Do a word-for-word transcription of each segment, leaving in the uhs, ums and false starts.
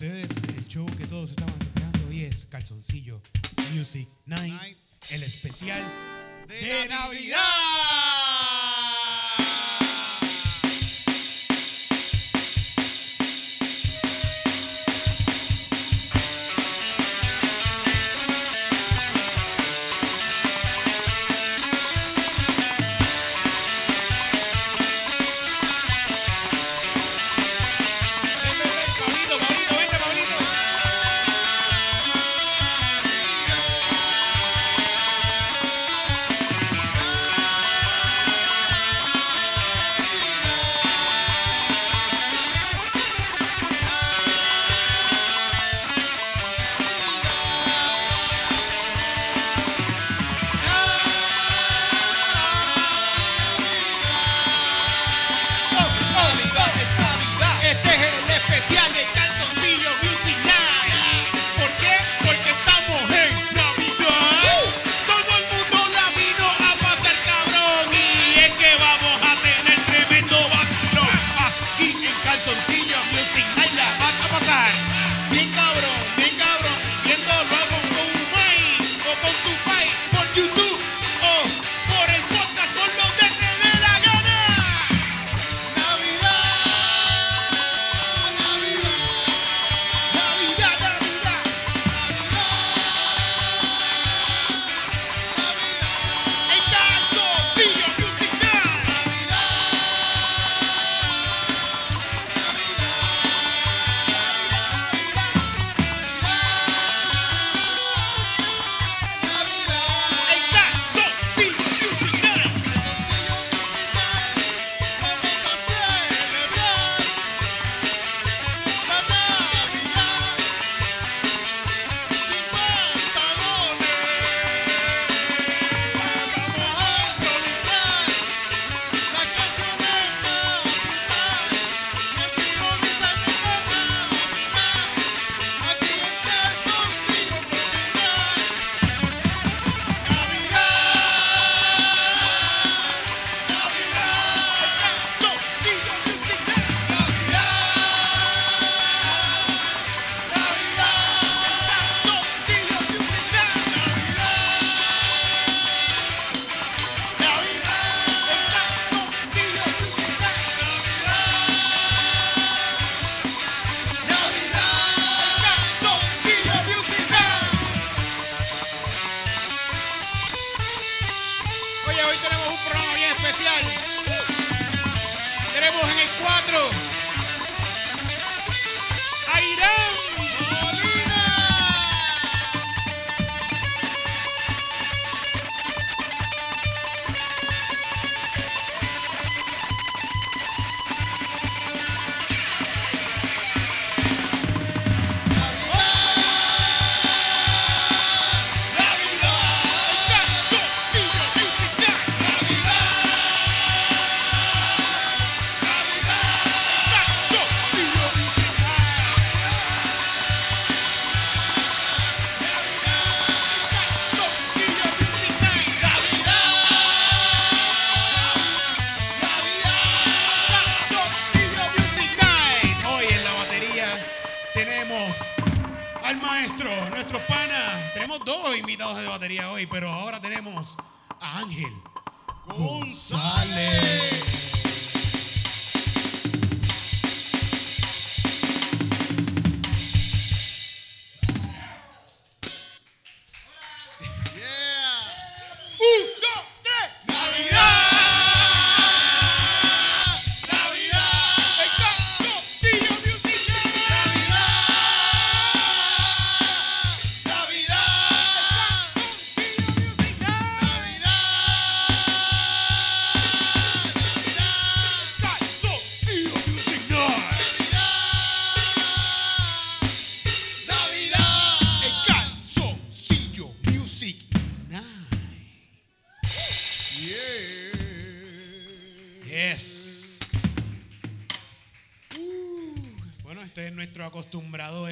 ustedes el show que todos estaban esperando hoy es Calzoncillo Music Night, Night. El especial de, de Navidad.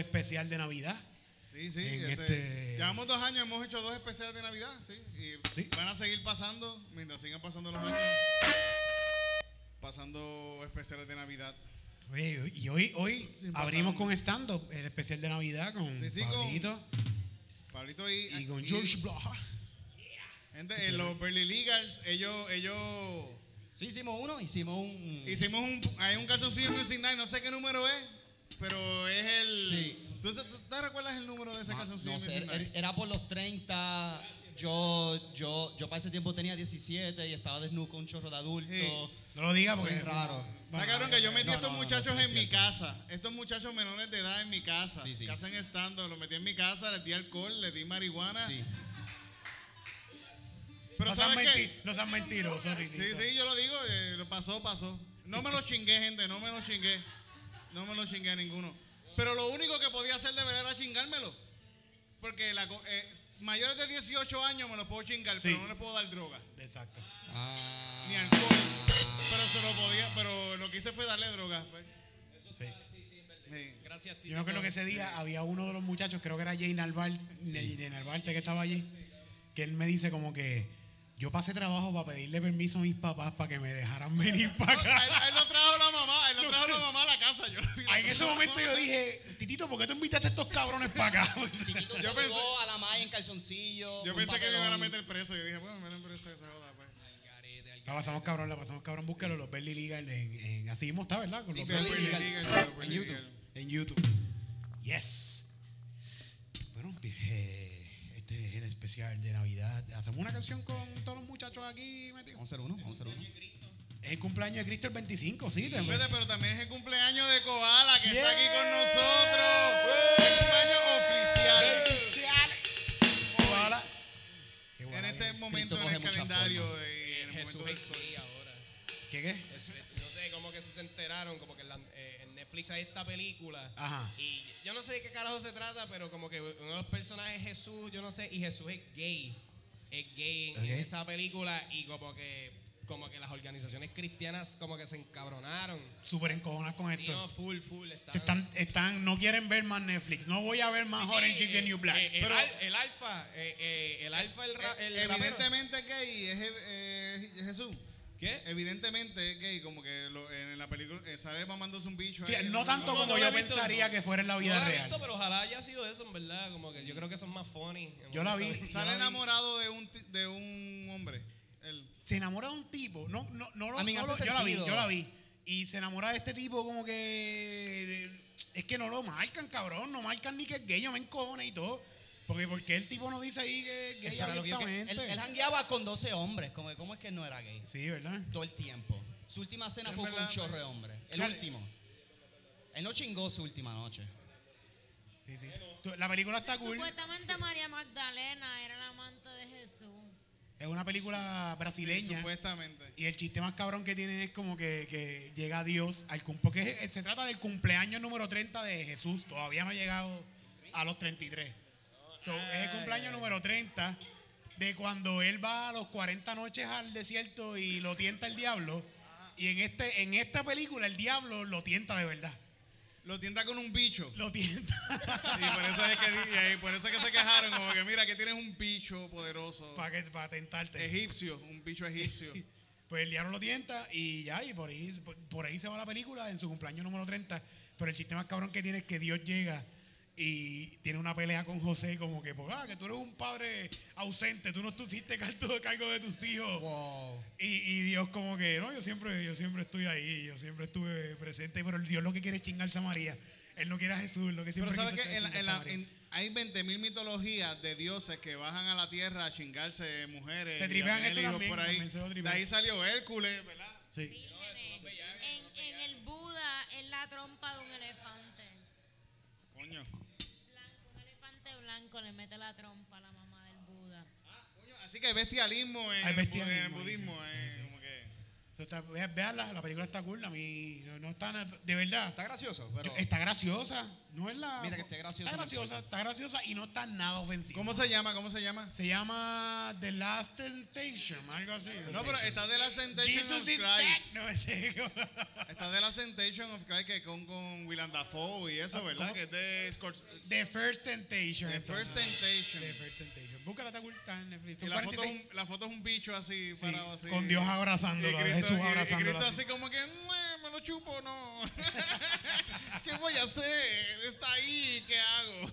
Especial de Navidad. Sí, sí. Este, este... Llevamos dos años, hemos hecho dos especiales de Navidad, sí. Y ¿sí? Van a seguir pasando, mientras sigan pasando los años, pasando especiales de Navidad. Oye, y hoy, hoy abrimos con stand-up, el especial de Navidad con sí, sí, Pablito. Con Pablito y, y con y, George Bloch. Yeah. Gente, en los Berlin Legals, ellos, ellos. Sí, hicimos uno, hicimos un. Hicimos un. Hay un Calzoncillo Music Night, no sé qué número es, pero es el. Sí. ¿Tú, tú, ¿Te recuerdas el número de ese ah, Calzoncillo no Music sé, Night? Era por los treinta. Yo, yo, yo para ese tiempo tenía diecisiete y estaba desnudo con un chorro de adultos. Sí. No lo digas porque es raro. Está cabrón que yo metí no, a estos no, no, muchachos no, no, en mi casa. Estos muchachos menores de edad en mi casa. Sí, sí. Casa en stand-up. Los metí en mi casa, les di alcohol, les di marihuana. Sí. Pero no, ¿sabes sean menti- no sean mentirosos, Ricky. Sí, sí, yo lo digo. Eh, lo pasó, pasó. No me lo chingué, gente. No me lo chingué. No me lo chingué a ninguno. Pero lo único que podía hacer de verdad era chingármelo. Porque la... Eh, mayores de dieciocho años me los puedo chingar, sí, pero no les puedo dar droga. Exacto. Ah. Ni alcohol. Pero se lo podía, pero lo que hice fue darle droga. Pues. Eso está, sí, sí, sí, sí. Gracias, tío. Yo me acuerdo que ese día había uno de los muchachos, creo que era Jane Albarte, sí. Jane Albarte que estaba allí, que él me dice como que yo pasé trabajo para pedirle permiso a mis papás para que me dejaran venir para acá. No, él, él lo trajo la mamá, él lo trajo la mamá a la casa. Yo en ese momento yo dije, Titito, ¿por qué tú invitaste a estos cabrones para acá? Titito se yo pensé, a la Maya en calzoncillo. Yo pensé papelón. que me iban a meter preso. Yo dije, bueno, me meten preso esa joda, pues. Al garete, al garete. La pasamos cabrón, la pasamos cabrón. Búscalo, los Berlin Legal en, en, así mismo está, ¿verdad? Con sí, los Berlin Legal, Legal, Legal en YouTube. Legal. En YouTube. Yes. Bueno, eh. Este es el especial de Navidad. Hacemos una canción con todos los muchachos aquí metidos. Vamos a hacer uno, vamos a hacer uno. Es el cumpleaños de Cristo el veinticinco, sí, sí también. Pero también es el cumpleaños de Koala, que yeah. está aquí con nosotros. El cumpleaños oficial. Koala. En este momento en el calendario. De, en el Jesús aquí ahora. ¿Qué qué? Jesús, no sé, como que se enteraron, como que en, la, eh, en Netflix hay esta película. Ajá. Y yo no sé de qué carajo se trata, pero como que uno de los personajes es Jesús, yo no sé, y Jesús es gay. Es gay en, okay. en esa película y como que... Como que las organizaciones cristianas como que se encabronaron. Súper encojonadas con esto. Sí, no, full, full. Están, se están, están, no quieren ver más Netflix. No voy a ver más sí, Orange is the New Black. Eh, pero el, el alfa, eh, eh, el alfa, el, el, el evidentemente gay es eh, Jesús. ¿Qué? Evidentemente es gay, como que lo, en la película eh, sale mamándose un bicho. Sí, ahí, no tanto como yo pensaría que fuera en la vida real. Visto, pero ojalá haya sido eso, en verdad. Como que yo creo que son más funny. Yo la vi. Sale enamorado de un de un hombre. Él. Se enamora de un tipo, no, no, no, lo, no lo, yo la vi, yo la vi. Y se enamora de este tipo como que es que no lo marcan, cabrón, no marcan ni que es gay, yo me encojone y todo. Porque porque el tipo no dice ahí que es gay abiertamente. Él, él jangueaba con doce hombres, como que cómo es que no era gay. Sí, ¿verdad? Todo el tiempo. Su última cena fue con un chorro de hombres. El último. Él no chingó su última noche. Sí, sí. La película está cool. Supuestamente María Magdalena era la amante de Jesús. Es una película brasileña. Sí, supuestamente. Y el chiste más cabrón que tiene es como que, que llega Dios al cum. Porque se trata del cumpleaños número treinta de Jesús. Todavía no ha llegado a los treinta y tres. So, es el cumpleaños número treinta de cuando él va a los cuarenta noches al desierto y lo tienta el diablo. Y en, este, en esta película el diablo lo tienta de verdad. Lo tienta con un bicho. Lo tienta. Y por eso es que, y por eso es que se quejaron, como que mira, que tienes un bicho poderoso. Para pa tentarte. Egipcio, un bicho egipcio. Pues el diablo lo tienta y ya, y por ahí, por ahí se va la película en su cumpleaños número treinta. Pero el chiste más cabrón que tiene es que Dios llega y tiene una pelea con José, como que, ah, que tú eres un padre ausente, tú no hiciste cargo de tus hijos. Wow. Y, y Dios como que, no, yo siempre, yo siempre estoy ahí, yo siempre estuve presente, pero el Dios lo que quiere es chingarse a María. Él no quiere a Jesús, lo que siempre quiere es chingarse a María. En, hay veinte mil mitologías de dioses que bajan a la tierra a chingarse de mujeres. Se tripean esto también. Por ahí. De ahí salió Hércules, ¿verdad? Sí. sí no, eso no bellaga, en, no en el Buda es la trompa de un elefante. Coño. Blanco le mete la trompa a la mamá del Buda. Ah, coño, así que hay bestialismo en, hay bestialismo, en el budismo. Sí, sí, eh, sí. Como que... está, vean, vean la, la película está cool, a mí no, no está, de verdad. Está gracioso, pero... Yo, está graciosa, no es la... Mira que está graciosa. Está graciosa, está graciosa y no está nada ofensiva. ¿Cómo se llama, cómo se llama? Se llama The Last Temptation, algo así. No, pero está The Last Temptation Jesus of Christ. No, está The Last Temptation of Christ que con, con Willem Dafoe y eso, ¿verdad? ¿Cómo? Que es de... Scorch- The First Temptation. The First Temptation. The First Temptation. Búscala, está ocultada en Netflix. La foto, un, la foto es un bicho así, sí, parado así. Con Dios abrazándolo, Jesús abrazándolo. Y Cristo así como que... no chupo, no. ¿Qué voy a hacer? Está ahí, ¿qué hago?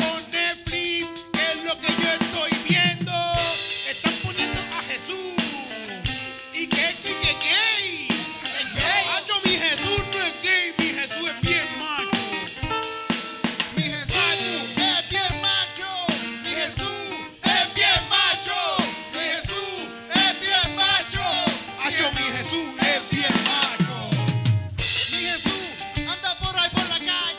Con Netflix, que es lo que yo estoy viendo, están poniendo a Jesús. ¿Y qué, qué, qué, qué? ¿Es gay? Macho, mi Jesús no es gay, mi Jesús es bien macho. Mi Jesús es bien macho, mi Jesús es bien macho, mi Jesús es bien macho. Macho, mi Jesús es bien macho. Mi Jesús anda por ahí por la calle.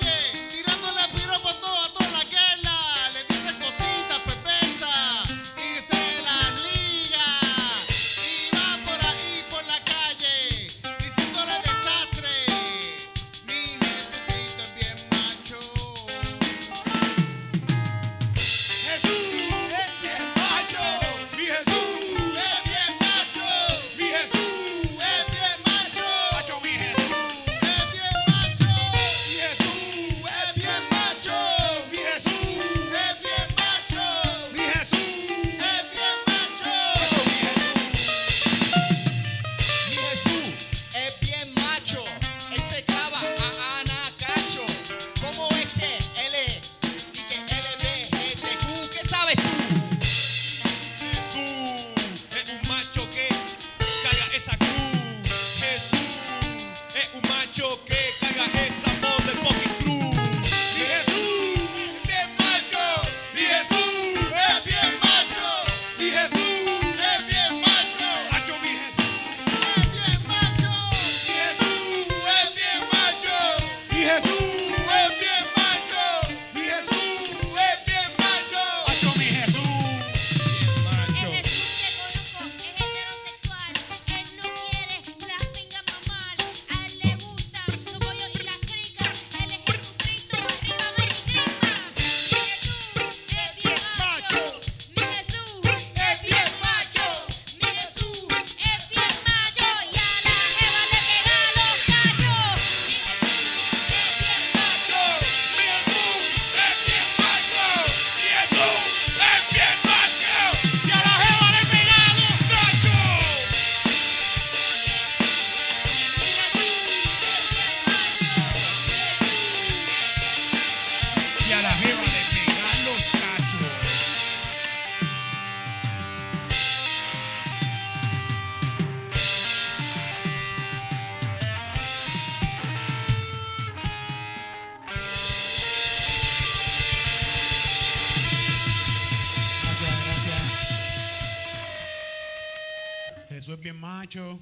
Eso es bien macho.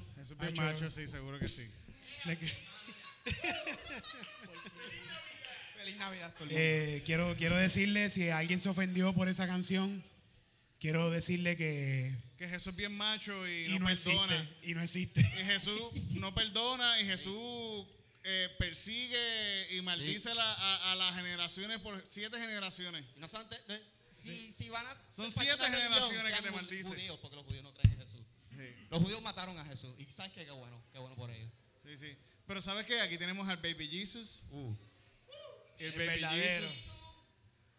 macho, sí, seguro que sí. Feliz Navidad, todo el mundo. Eh, quiero, quiero decirle, si alguien se ofendió por esa canción, quiero decirle que... Que Jesús es bien macho y, y no, no perdona. Existe, y no existe. Y Jesús no perdona y Jesús eh, persigue y maldice sí. la, a, a las generaciones por siete generaciones. Y no son, te, te, si, sí. si van a, son siete generaciones que te maldicen. Judíos, porque los judíos no creen en Jesús. Sí. Los judíos mataron a Jesús. Y sabes que qué bueno, qué bueno por ellos. Sí, sí. Pero sabes que aquí tenemos al Baby Jesus. Uh. El, el Baby verdadero. Jesus.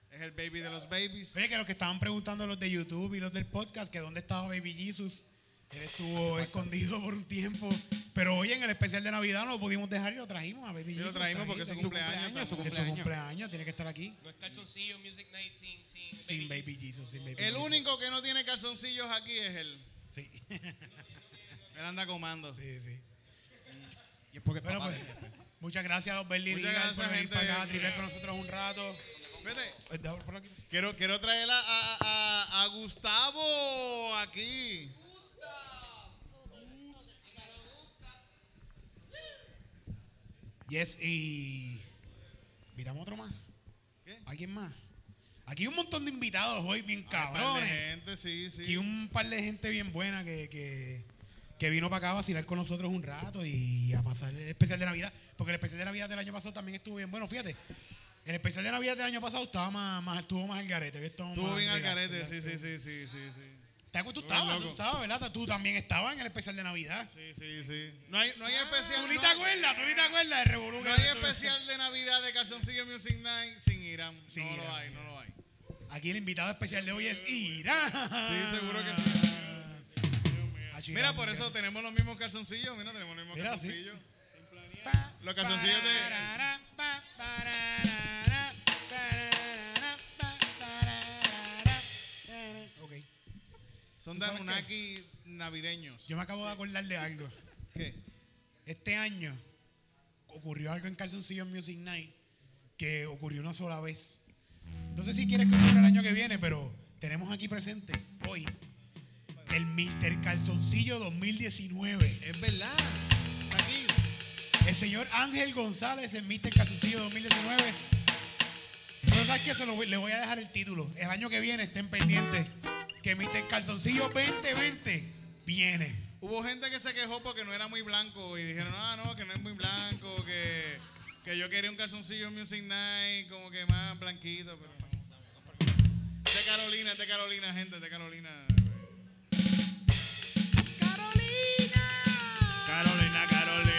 Es el baby de los babies. Oye, que los que estaban preguntando, los de YouTube y los del podcast, que dónde estaba Baby Jesus. Él estuvo escondido por un tiempo. Pero hoy en el especial de Navidad no lo pudimos dejar y lo trajimos a Baby y Jesus. Lo trajimos porque es su cumpleaños. Su cumpleaños, cumpleaños tiene que estar aquí. No es Calzoncillo Music Night sin, sin, sin Baby, Baby Jesus. Jesus sin Baby el Jesus. Único que no tiene calzoncillos aquí es él. Sí. Él anda comando. Sí, sí. Y es porque bueno, pues, muchas gracias a los Berlin Legals por venir para acá a tripear con nosotros un rato. Vete. Quiero, quiero traer a, a, a Gustavo aquí. Yes, y miramos otro más. ¿Quién más? Aquí hay un montón de invitados hoy, bien cabrones. Hay gente, sí, sí. Aquí un par de gente bien buena que, que, que vino para acá a vacilar con nosotros un rato y a pasar el especial de Navidad. Porque el especial de Navidad del año pasado también estuvo bien bueno. Fíjate, el especial de Navidad del año pasado estaba más, más, estuvo más al garete. Estuvo bien al garete, sí, sí, sí, sí, sí, sí. Tú estabas, tú estabas, ¿verdad? Tú también estabas en el especial de Navidad. Sí, sí, sí. No hay, no hay ah, especial. Tú ni no, te acuerdas, tú ni te acuerdas de Revolución. No hay especial de Navidad de Calzoncillo Music Night sin Irán. Sin no Irán. Lo hay, no lo hay. Aquí el invitado especial de hoy es Irán. Sí, seguro que sí. Mira, por eso tenemos los mismos calzoncillos. Mira, tenemos los mismos Mira, calzoncillos. Sí. Los calzoncillos de. Ok. Son Danunaki navideños. Yo me acabo de acordar de algo. ¿Qué? Este año ocurrió algo en Calzoncillo Music Night que ocurrió una sola vez. No sé si quieres que ocurra el año que viene, pero tenemos aquí presente hoy el míster Calzoncillo dos mil diecinueve. Es verdad. Aquí. El señor Ángel González, el míster Calzoncillo dos mil diecinueve. Pero sabes que se lo voy, le voy a dejar el título. El año que viene estén pendientes. Que míster Calzoncillo veinte veinte viene. Hubo gente que se quejó porque no era muy blanco y dijeron, ah, no, que no es muy blanco, que, que yo quería un calzoncillo Music Night, como que más blanquito. Pero... De Carolina, de Carolina, gente, de Carolina. ¡Carolina! Carolina, Carolina, Carolina.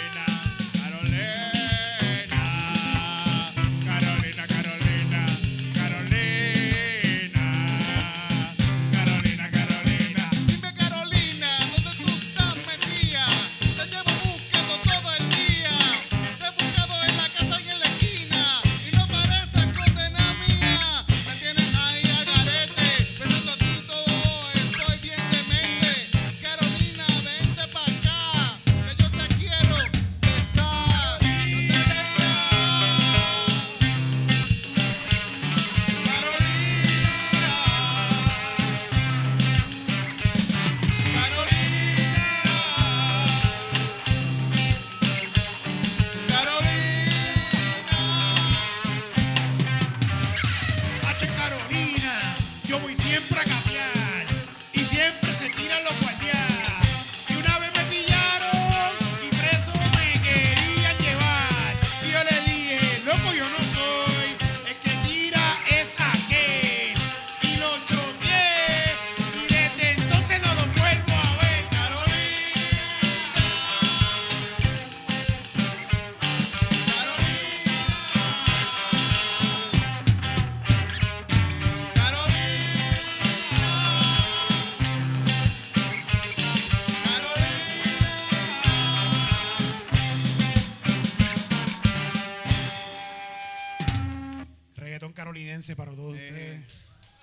Para todos eh, ustedes.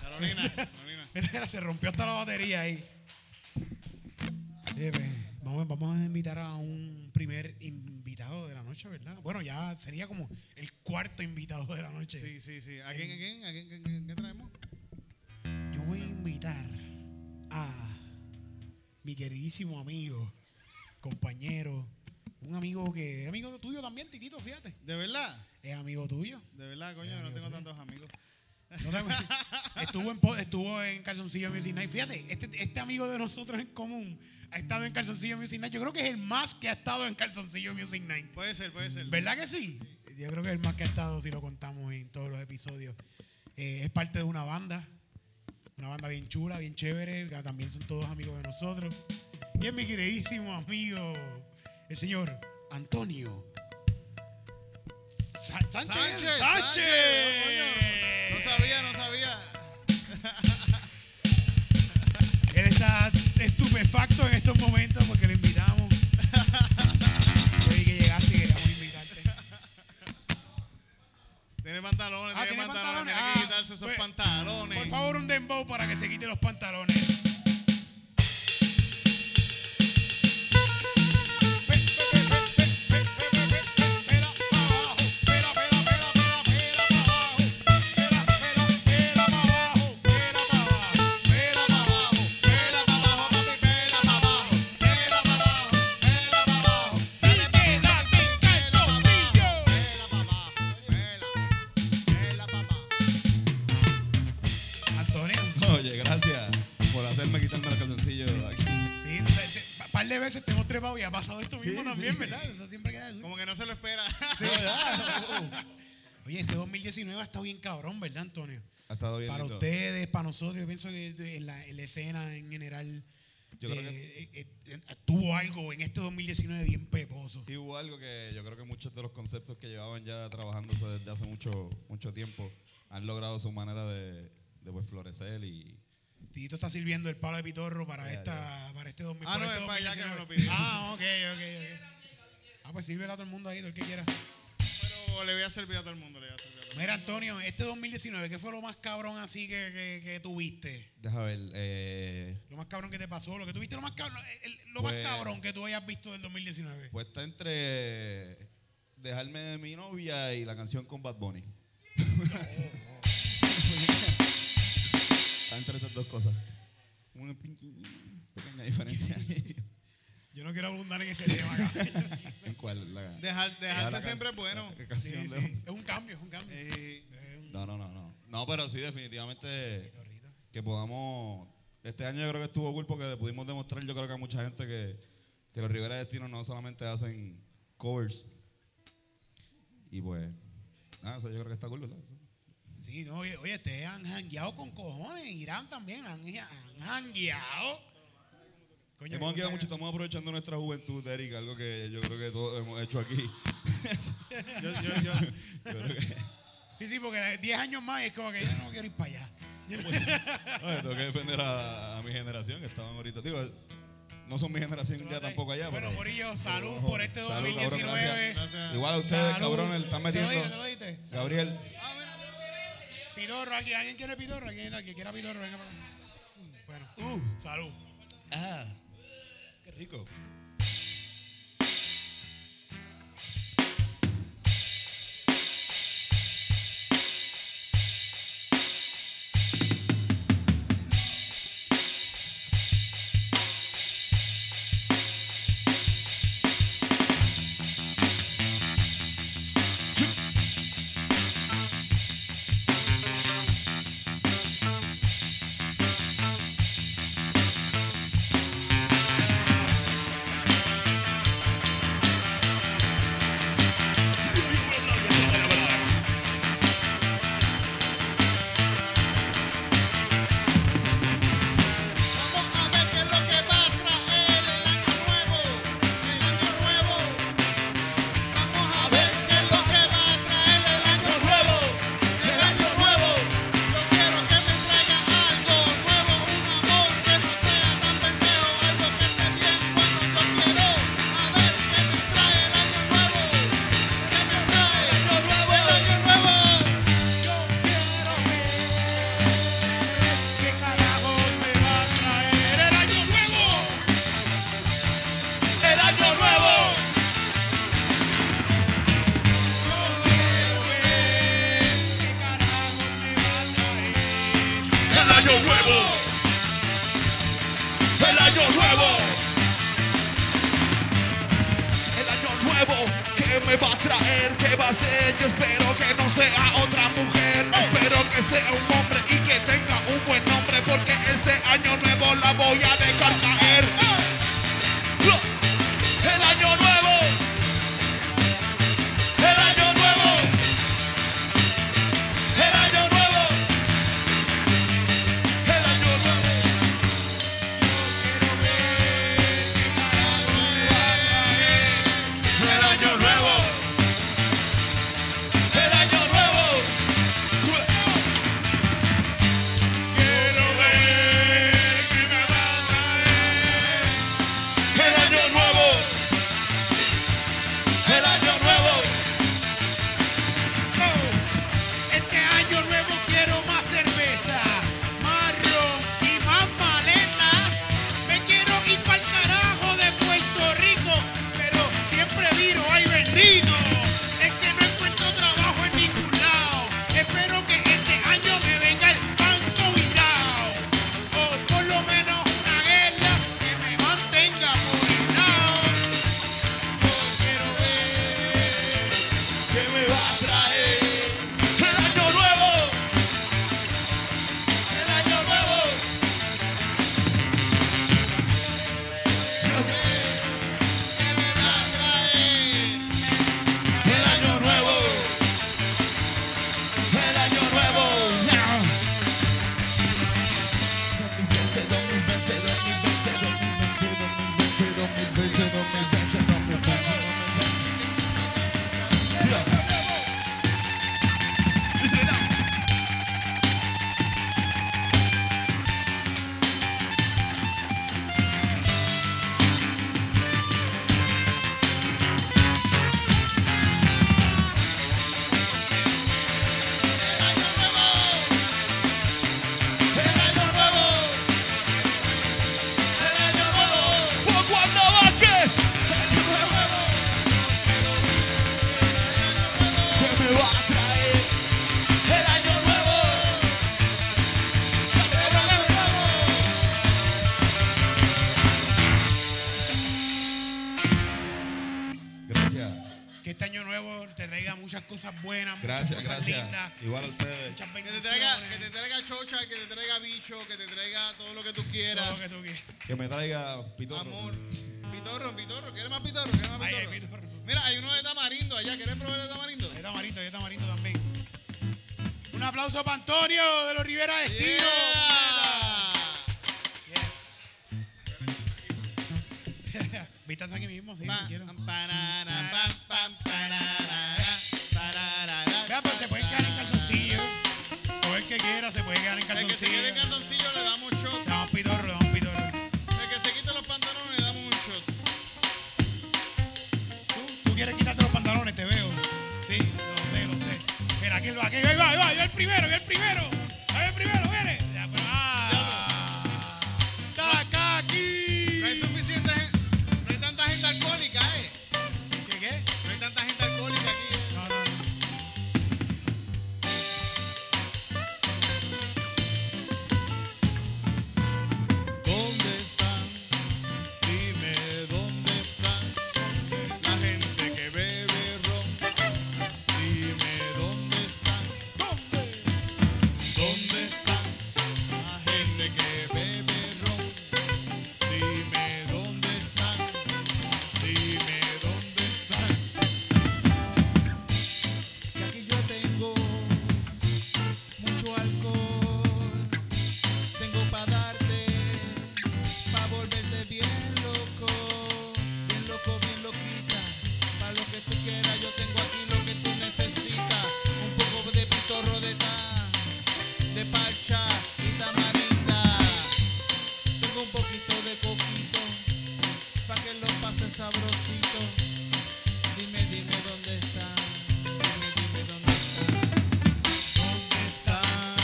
Carolina, Carolina. Se rompió hasta la batería ahí. Eh, pues, vamos, vamos a invitar a un primer invitado de la noche, ¿verdad? Bueno, ya sería como el cuarto invitado de la noche. Sí, sí, sí. ¿A quién, a quién, a quién, a quién, qué traemos? Yo voy a invitar a mi queridísimo amigo, compañero, un amigo que es amigo tuyo también, Titito, fíjate. ¿De verdad? Es amigo tuyo. ¿De verdad, coño? Yo no tengo tuyo. tantos amigos. No te... estuvo, en, estuvo en Calzoncillo Music Night. Fíjate, este, este amigo de nosotros en común ha estado en Calzoncillo Music Night. Yo creo que es el más que ha estado en Calzoncillo Music Night. Puede ser, puede ser. ¿Verdad que sí? sí. Yo creo que es el más que ha estado, si lo contamos en todos los episodios. Eh, es parte de una banda. Una banda bien chula, bien chévere. También son todos amigos de nosotros. Y es mi queridísimo amigo... el señor Antonio Sa- Sánchez. Sánchez. Sánchez. No sabía, no sabía. Él está estupefacto en estos momentos porque lo invitamos. Oye, que llegaste y queríamos invitarte. Tiene pantalones, ah, tiene pantalones. Tiene que quitarse esos pues, pantalones. Por favor, un dembow para que se quite los pantalones. trepado y ha pasado esto mismo sí, también, sí. ¿verdad? Eso siempre queda... Como que no se lo espera. Sí, ¿verdad? Oye, este dos mil diecinueve ha estado bien cabrón, ¿verdad, Antonio? Ha estado bien. Para lindo. Ustedes, para nosotros, yo pienso que en la, en la escena en general... Yo creo que eh, eh, tuvo algo en este dos mil diecinueve bien peposo. Sí, hubo algo que yo creo que muchos de los conceptos que llevaban ya trabajándose desde hace mucho, mucho tiempo han logrado su manera de, de pues, florecer y... Tito está sirviendo el palo de pitorro para, yeah, esta, yeah. para este dos mil diecinueve. Ah, no, este es para allá que no lo pidió. Ah, ok, ok, ok. Ah, pues sírvela a todo el mundo ahí, todo el que quiera. Pero le voy a servir a todo el mundo, le voy a servir a todo el mundo. Mira, Antonio, este dos mil diecinueve, ¿qué fue lo más cabrón así que, que, que tuviste? Déjame ver. Eh, lo más cabrón que te pasó, lo que tuviste, lo más cabrón, el, lo pues, más cabrón que tú hayas visto del dos mil diecinueve. Pues está entre dejarme de mi novia y la canción con Bad Bunny. No. Entre esas dos cosas. Una pequeña diferencia. Yo no quiero abundar en ese tema acá. ¿En cuál? La, Dejar, dejarse la siempre es bueno. Sí, sí. Un... Es un cambio, es un cambio. Eh, eh, un... No, no, no, no. No, pero sí, definitivamente que podamos... Este año yo creo que estuvo cool porque pudimos demostrar, yo creo que a mucha gente que, que los Rivera de Destino no solamente hacen covers. Y pues... Nada, o sea, yo creo que está cool, ¿verdad? Sí, no, oye, oye, te han jangueado con cojones. Irán también han, han jangueado. Coño, hemos jangueado mucho, estamos aprovechando nuestra juventud, Eric, algo que yo creo que todos hemos hecho aquí. yo, yo, yo. yo que... Sí, sí, porque diez años más es como que yo no quiero ir para allá. Oye, tengo que defender a, a mi generación que estaban ahorita. Digo, no son mi generación ya tampoco allá. Bueno, Morillo, salud pero, por este dos mil diecinueve. Salud, cabrón, gracias. Gracias. Igual a ustedes, cabrones, están metiendo. ¿Te lo diste? Gabriel. Pidorro, ¿alguien, ¿alguien quiere pidorro? ¿Alguien, ¿Alguien quiere pidorro? Venga para acá. Bueno, uh, salud. Ah, qué rico. Gracias. Que este año nuevo te traiga muchas cosas buenas, gracias, muchas cosas gracias. lindas. Igual a ustedes. Muchas bendiciones. Que te traiga, que te traiga chocha, que te traiga bicho, que te traiga todo lo que tú quieras. Todo lo que tú quieras. Que me traiga pitorro. Amor. Pitorro, pitorro. ¿Quieres más pitorro? ¿Quieres más pitorro? Ay, pitorro. Mira, hay uno de tamarindo allá. ¿Quieres probar el tamarindo? Hay tamarindo, hay tamarindo también. Un aplauso para Antonio de los Rivera de Destino. Yeah. Yes. Vita aquí mismo, sí, si quiero. Vea, pues se pueden quedar en calzoncillo. O el que quiera se puede quedar en calzoncillo. El que se quede en calzoncillo le damos un shot. Le damos pitorro, le damos pitorro. El que se quita los pantalones le damos un shot. ¿Tú, tú quieres quitarte los pantalones? Te veo. Sí, lo sé, lo sé. Mira, aquí va, aquí va, ahí va, ahí va, ahí va el primero, ahí va el primero. Ahí va el primero, viene. Ya, pero, ah, está acá, aquí. No hay suficiente gente. No hay tanta gente alcohólica, ¿eh? ¿Qué qué? No hay tanta gente alcohólica aquí. ¿Eh? No, no. ¿Dónde están? Dime, ¿dónde están? La gente que bebe ron. Dime, ¿dónde están? ¿Dónde? ¿Dónde están? La gente que bebe ron. Dime, ¿dónde están? Dime, ¿dónde están? Que aquí yo tengo mucho alcohol. Tengo para darte, para volverte bien loco. Bien loco, bien loquita. Para lo que tú quieras, yo tengo aquí lo que tú necesitas. Un poco de pitorro de tan, de parcha y tamarinda. Tengo un poquito de coquito, para que lo pases sabrosito. Dime, dime dónde están. Dime, dime dónde están. ¿Dónde están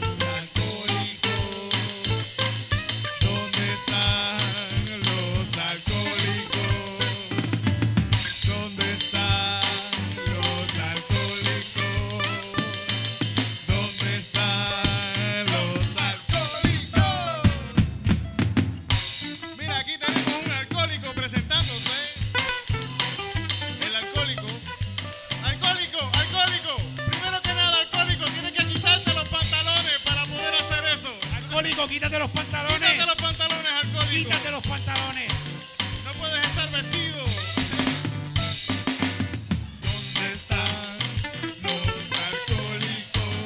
los alcohólicos? ¿Dónde están los alcohólicos? ¿Dónde están los alcohólicos? ¿Dónde están los alcohólicos? Mira, aquí tenemos un alcohólico presentándose. El alcohólico. Alcohólico, alcohólico. Primero que nada, alcohólico, tienes que quitarte los pantalones para poder hacer eso. Alcohólico, quítate los pantalones. Quítate los pantalones, alcohólico. Quítate los pantalones. No puedes estar vestido. ¿Dónde están los alcohólicos?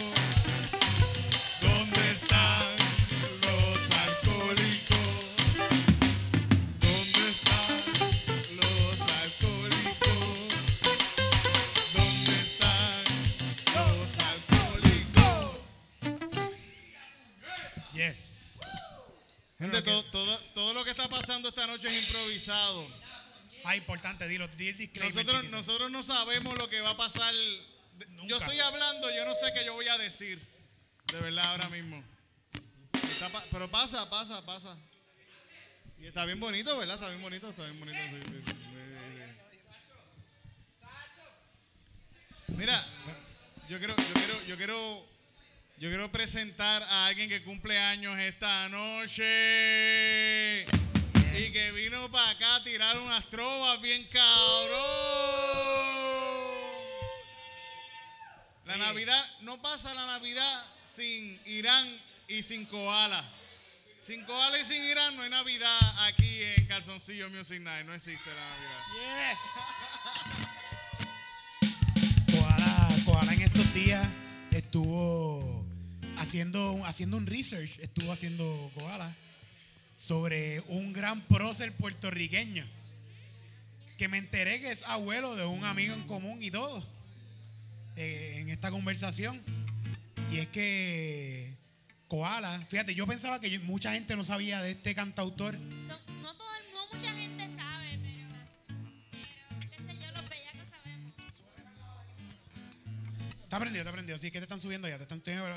¿Dónde están los alcohólicos? ¿Dónde están los alcohólicos? ¿Dónde están los alcohólicos? Yes. Gente, todo, todo, todo lo que está pasando esta noche es improvisado. Ah, importante, dilo, di el disclaimer. Nosotros, chiquito. nosotros no sabemos lo que va a pasar. De- Nunca. Yo estoy hablando, yo no sé qué yo voy a decir. De verdad, ahora mismo. Está pa- pero pasa, pasa, pasa. Y está bien bonito, ¿verdad? Está bien bonito, está bien bonito. Sí, sí, sí, sí, sí. Mira, yo quiero, yo quiero, yo quiero, yo quiero presentar a alguien que cumple años esta noche. Y que vino para acá a tirar unas trovas bien cabrón. La Navidad, no pasa la Navidad sin Irán y sin Koala. Sin Koala y sin Irán no hay Navidad aquí en Calzoncillo Music Night. No existe la Navidad. Yes. Koala, Koala en estos días estuvo haciendo, haciendo un research, estuvo haciendo Koala sobre un gran prócer puertorriqueño que me enteré que es abuelo de un amigo en común y todo eh, en esta conversación. Y es que Koala, fíjate, yo pensaba que yo- mucha gente no sabía de este cantautor. Son- no todo el- no mucha gente sabe, pero, pero qué sé yo, los bellacos sabemos. Está aprendido, está aprendido. Sí, que te están subiendo ya, te están ¿Se escucha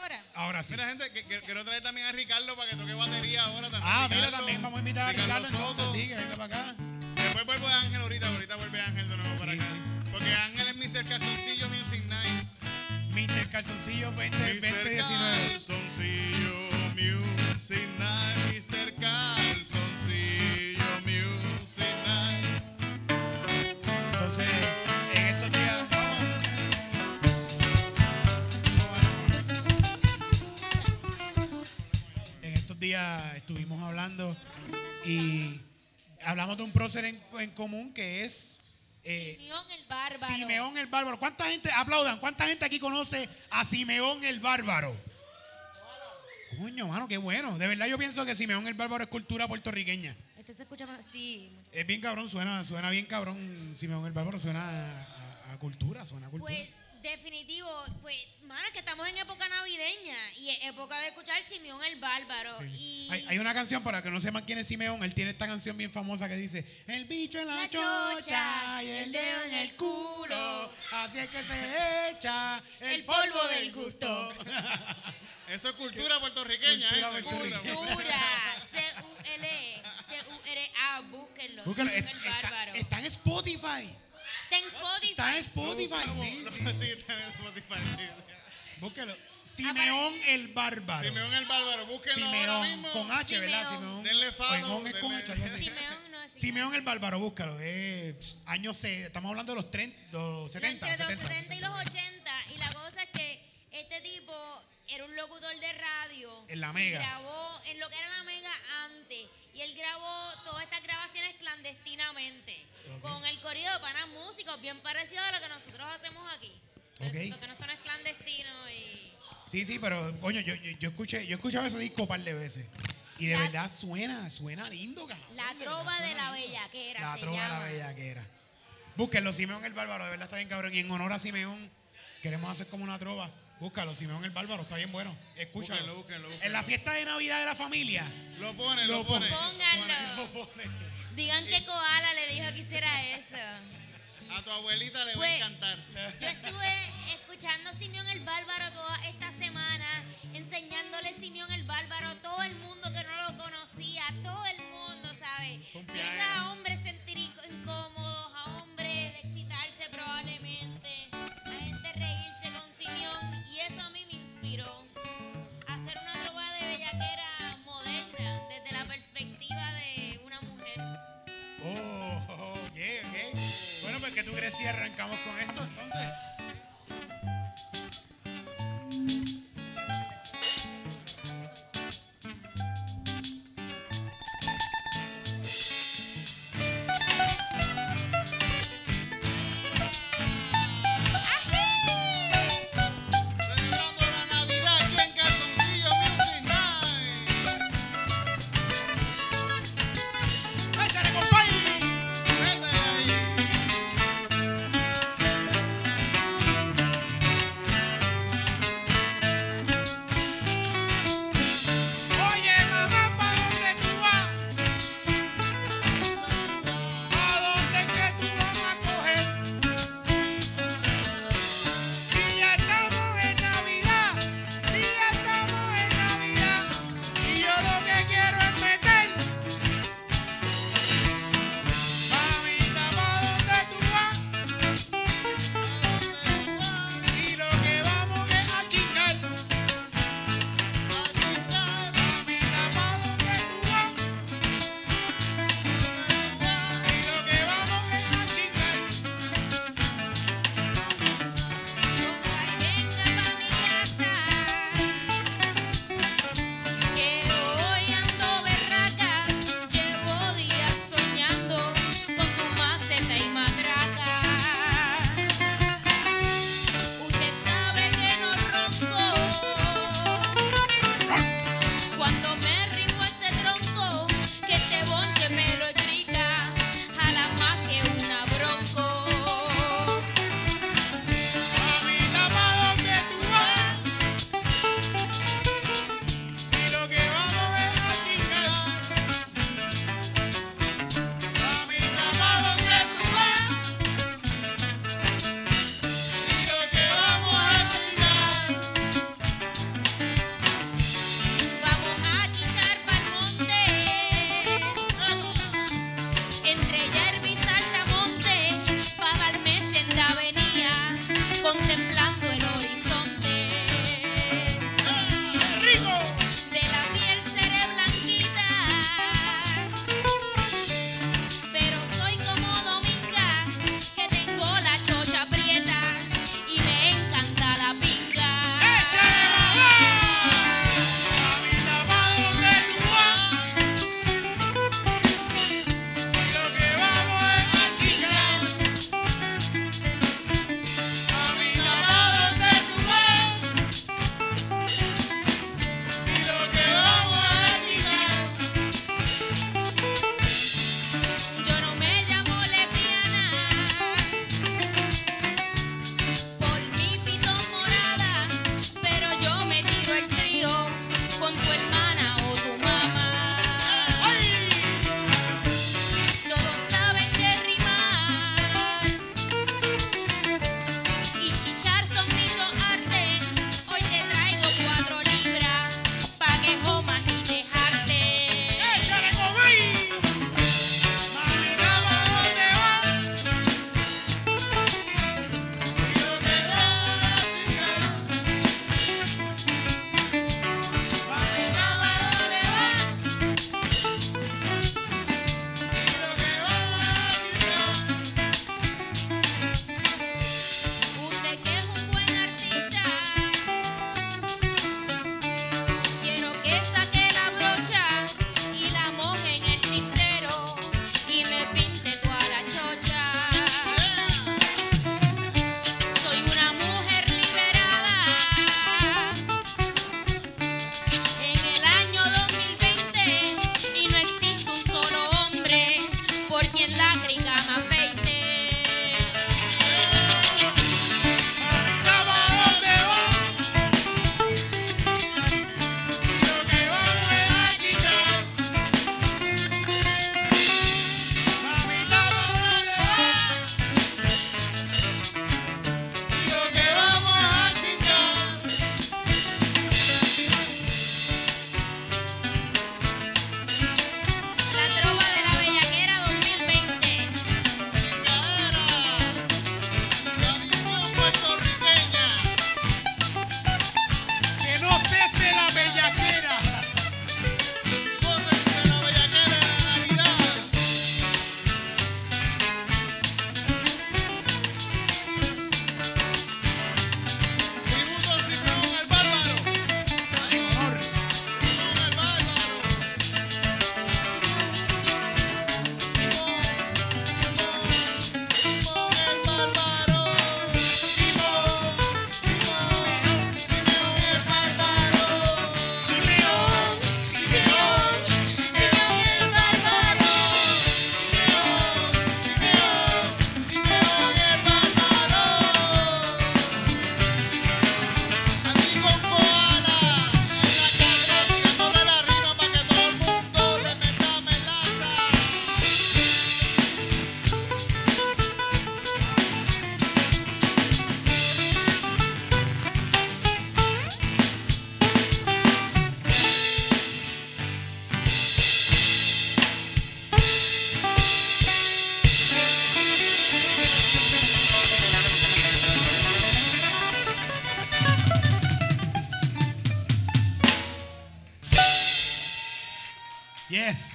ahora? ahora sí. Mira, gente, que, que- quiero traer también a Ricardo para que toque batería ahora también. Ah, mira, Ricardo. también vamos a invitar a Ricardo entonces, sí, que venga para acá. Después vuelvo a Ángel ahorita, ahorita vuelve Ángel de nuevo para Sí, acá. sí. Porque Ángel es míster Calzoncillo Music Night. míster Calzoncillo veinte diecinueve. Calzoncillo Music Night, míster Calzoncillo Music hablando y hablamos de un prócer en, en común que es eh, Simeón el Bárbaro. Simeón el Bárbaro. ¿Cuánta gente, aplaudan, cuánta gente aquí conoce a Simeón el Bárbaro? Coño, mano, qué bueno. De verdad yo pienso que Simeón el Bárbaro es cultura puertorriqueña. Este se escucha más, sí. Es bien cabrón, suena, suena bien cabrón Simeón el Bárbaro, suena a, a, a cultura, suena a cultura. Pues definitivo, pues, mano, es que estamos en época navideña y época de escuchar Simeón el Bárbaro. Sí, sí. Y hay, hay una canción, para que no sepan quién es Simeón, él tiene esta canción bien famosa que dice: el bicho en la, la chocha, chocha y el dedo en el culo, así es que se echa el polvo del gusto. Eso es cultura puertorriqueña, cultura, ¿eh? Cultura, cultura. C U L E T U R A, búsquenlo. Búsquenlo. Está, está, está en Spotify. Está en Spotify. Está en Spotify, sí, sí. Sí, está en Spotify, sí. Búsquenlo. Simeón el Bárbaro. Simeón el Bárbaro, búsquenlo ahora mismo. Con H, ¿verdad? Simeón. Denle fado. Denle. Con H, no sé. Simeón, no, Simeón el Bárbaro, búscalo. Eh, años, estamos hablando de los, treinta, los setenta. Entre los setenta y los ochenta. Y la cosa es que este tipo era un locutor de radio. En la mega. Grabó en lo que era la mega antes. Y él grabó todas estas grabaciones clandestinamente. Okay. Con el corrido de panas músicos, bien parecido a lo que nosotros hacemos aquí. Pero okay. Lo que no son es clandestino y... Sí, sí, pero coño, yo, yo, yo escuché, yo escuchaba ese disco un par de veces. Y de la, verdad suena, suena lindo, cabrón. La trova de, de la lindo. Bellaquera. La trova llama. de la bellaquera. Búsquenlo, Simeón el Bárbaro, de verdad está bien cabrón. Y en honor a Simeón, queremos hacer como una trova. Búscalo, Simeón el Bárbaro, está bien bueno. Escúchalo. Búsquenlo, búsquenlo, búsquenlo. En la fiesta de Navidad de la familia. Lo ponen, lo, lo ponen. Pónganlo. Lo ponen. Digan que Koala le dijo que hiciera eso. A tu abuelita le pues, va a encantar. Yo estuve escuchando Simeón el Bárbaro toda esta semana, enseñándole Simeón el Bárbaro a todo el mundo que no lo conocía, todo el mundo, ¿sabes? Quizá a hombres sentir incómodos, a hombres de excitarse probablemente. Eso a mí me inspiró a hacer una trova de bellaquera moderna desde la perspectiva de una mujer. Oh, oh, oh yeah, yeah. Bueno, pues, ¿qué tú crees si arrancamos con esto entonces?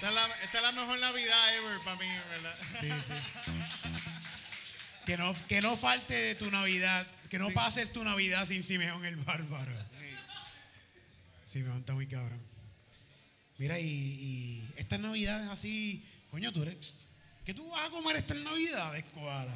Esta es la, esta es la mejor Navidad ever para mí, ¿verdad? Sí, sí. Que no, que no falte de tu Navidad, que no sí. pases tu Navidad sin Simeón el Bárbaro. Sí. Simeón está muy cabrón. Mira, y, y estas Navidades así, coño, tú eres, ¿qué tú vas a comer estas Navidades, Koala?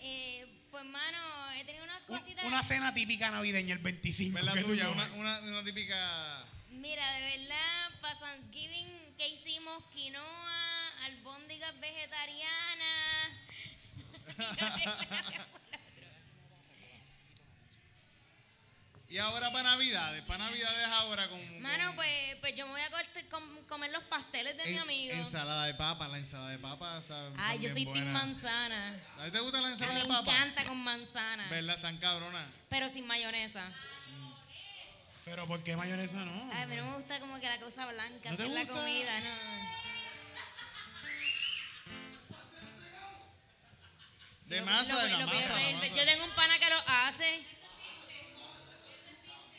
Eh, pues, mano, he tenido unas cositas. Un, una cena típica navideña el veinticinco. ¿Verdad tuya? Una, una, una típica. Mira, de verdad, para Thanksgiving, ¿qué hicimos? Quinoa, albóndigas vegetarianas. Y ahora para Navidades, para Navidades ahora con... Mano, con... Pues, pues yo me voy a co comer los pasteles de en, mi amigo. Ensalada de papa, la ensalada de papa sabe, ay, yo soy team manzana. ¿A ti te gusta la ensalada de papa? Me encanta con manzana. ¿Verdad? Tan cabrona. Pero sin mayonesa. ¿Pero por qué mayonesa no? Ay, a mí no me gusta como que la cosa blanca, ¿no te gusta? La comida, no. De masa, lo, de la, lo, masa, lo la masa. Yo tengo un pana que lo hace.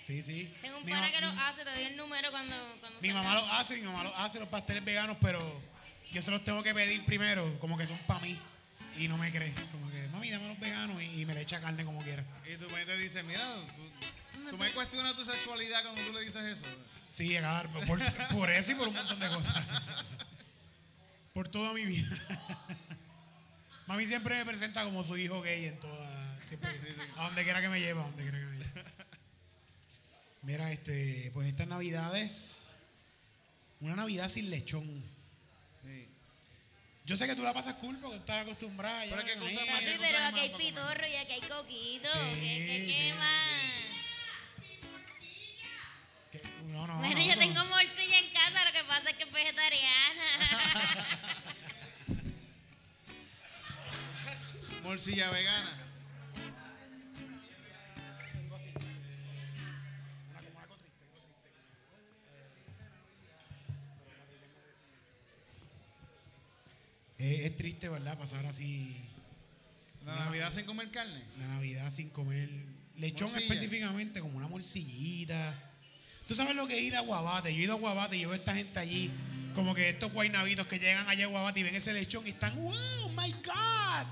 Sí, sí. Tengo un mi pana que lo hace, te doy el número cuando... cuando mi mamá lo hace, mi mamá lo hace, los pasteles veganos, pero yo se los tengo que pedir primero, como que son para mí, y no me cree. Como que, mami, dame los veganos, y, y me le echa carne como quiera. Y tu mamá te dice, mira, tú, no, tú me cuestionas tu sexualidad cuando tú le dices eso. Sí, claro, por, por eso y por un montón de cosas. Por toda mi vida. Mami siempre me presenta como su hijo gay en toda la, siempre, sí, sí. A donde quiera que me lleva, a donde quiera que me lleva. Mira, este, pues estas navidades, una Navidad sin lechón. Sí. Yo sé que tú la pasas cool porque estás acostumbrada. Pero qué cosas más. Papi, pero aquí hay pitorro y aquí hay coquito. Sí, ¿Qué, qué, sí, qué más? ¿Qué? No, no, bueno, no, yo no. Tengo morcilla en casa, lo que pasa es que es vegetariana. Morcilla vegana. Es, es triste, ¿verdad? Pasar así. La Navidad una, sin comer carne. La Navidad sin comer lechón, morcilla. Específicamente, como una morcillita. ¿Tú sabes lo que es ir a Guabate? Yo he ido a Guabate y yo veo a esta gente allí, como que estos guaynabitos que llegan allá a Guabate y ven ese lechón y están, ¡wow, my God!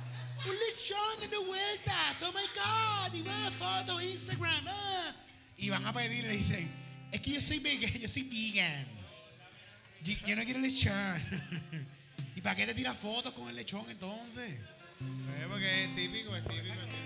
Un lechón dando vueltas, oh my God, y van a fotos, Instagram, ah. Y van a pedir y le dicen, es que yo soy vegan, yo soy vegan, yo, yo no quiero lechón. ¿Y para qué te tiras fotos con el lechón entonces? Pues porque es típico, es típico, es típico.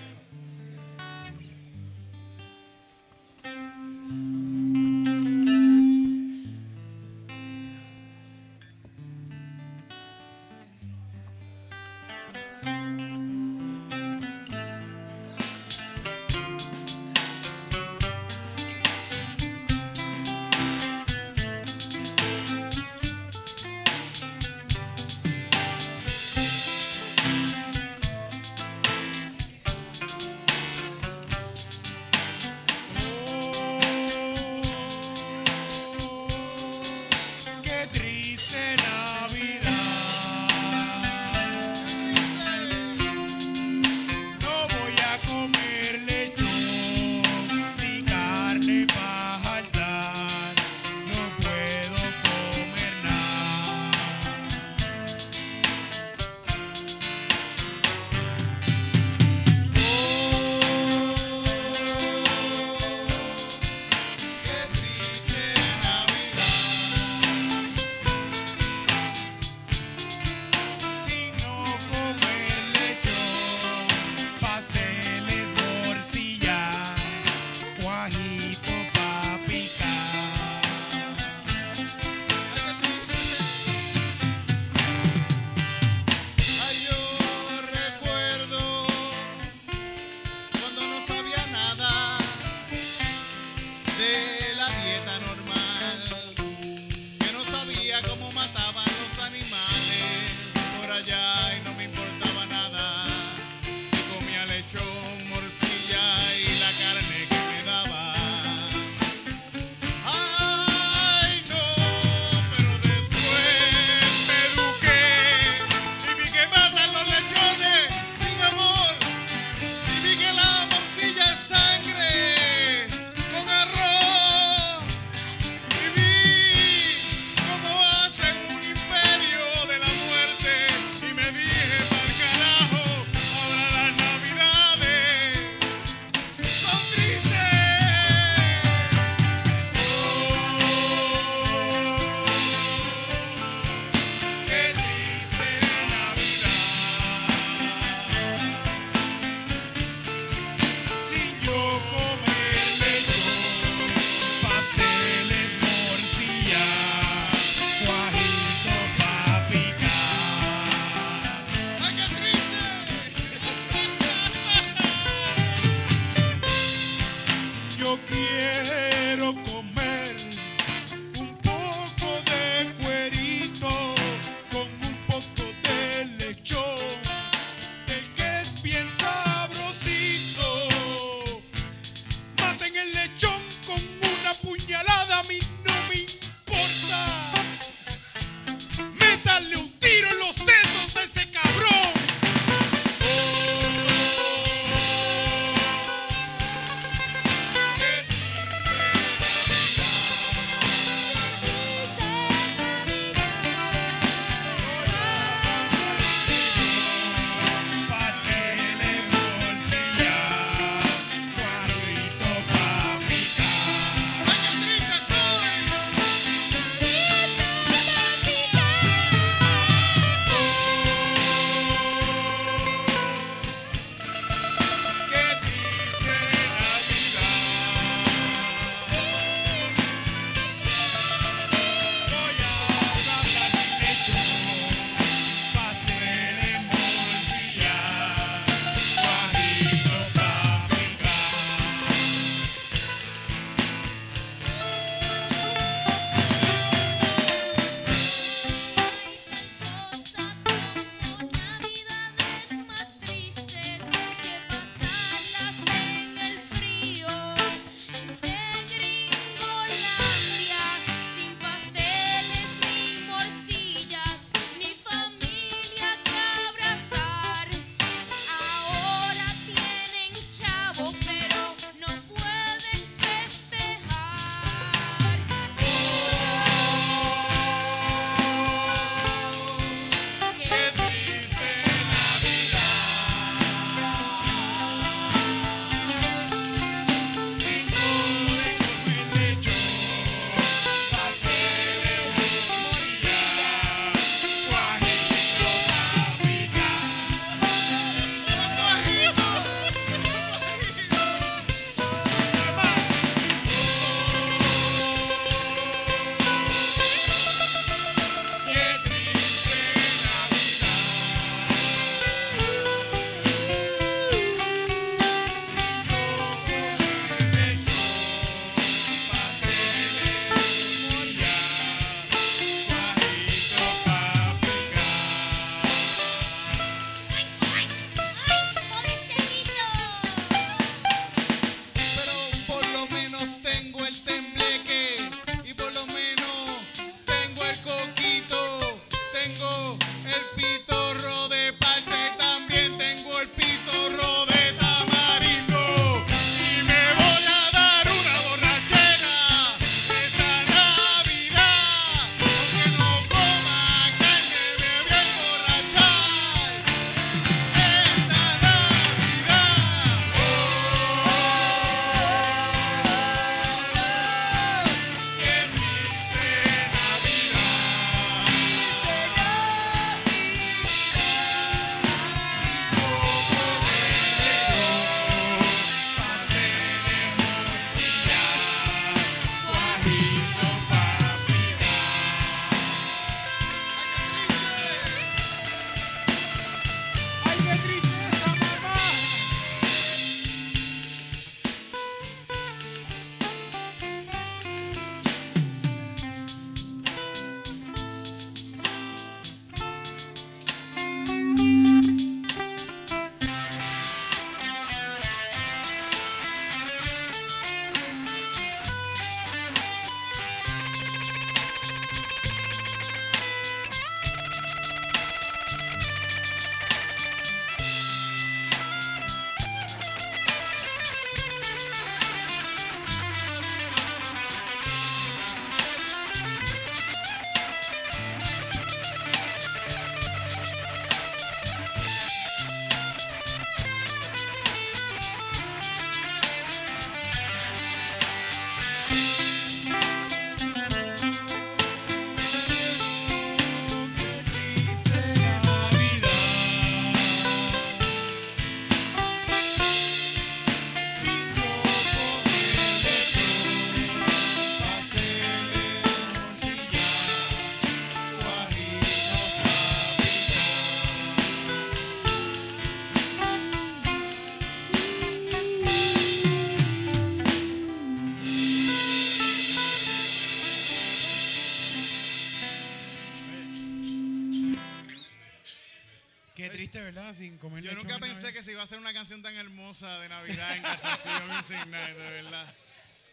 Qué triste, ¿verdad? Sin comer Yo nunca pensé Navidad. que se iba a hacer una canción tan hermosa de Navidad en Calzoncillo Music Night, de verdad.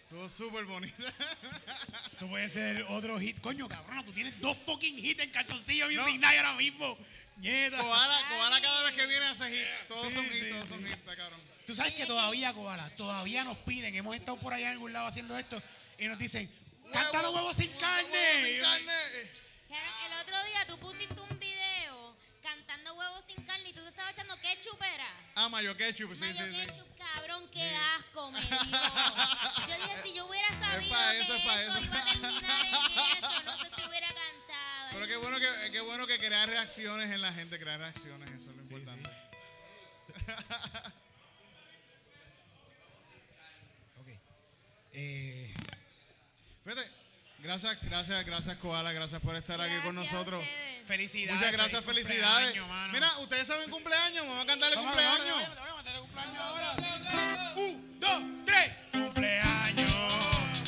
Estuvo súper bonita. Tú puedes ser otro hit. Coño, cabrón, tú tienes dos fucking hits en Calzoncillo Music no. Night ahora mismo. Yeah, Koala, Koala cada vez que viene hace hit. Todos sí, son hits, sí, todos sí. son hits, cabrón. Tú sabes que todavía, Koala, todavía nos piden. Hemos estado por allá en algún lado haciendo esto y nos dicen, ¡canta los huevos sin carne! Sin carne. El otro día tú pusiste un video cantando huevos sin carne y tú te estabas echando ketchup, ¿era? Ah, mayo ketchup, sí, mayo sí, ketchup, sí. Cabrón, qué asco, me dio. Yo dije, si yo hubiera sabido es eso, que eso, eso iba a terminar en eso, no sé si hubiera cantado. Pero qué bueno que, qué bueno que crear reacciones en la gente, crear reacciones, eso es lo sí, importante. Sí. Okay. Eh... Fíjate, gracias, gracias, gracias Koala, gracias por estar gracias aquí con nosotros. Felicidades. Muchas gracias, felicidades. Mira, ustedes saben cumpleaños, vamos a cantarle vamos, cumpleaños. Vamos, vamos, vamos, vamos, vamos, vamos a cantarle cumpleaños ahora. Un, dos, tres. Cumpleaños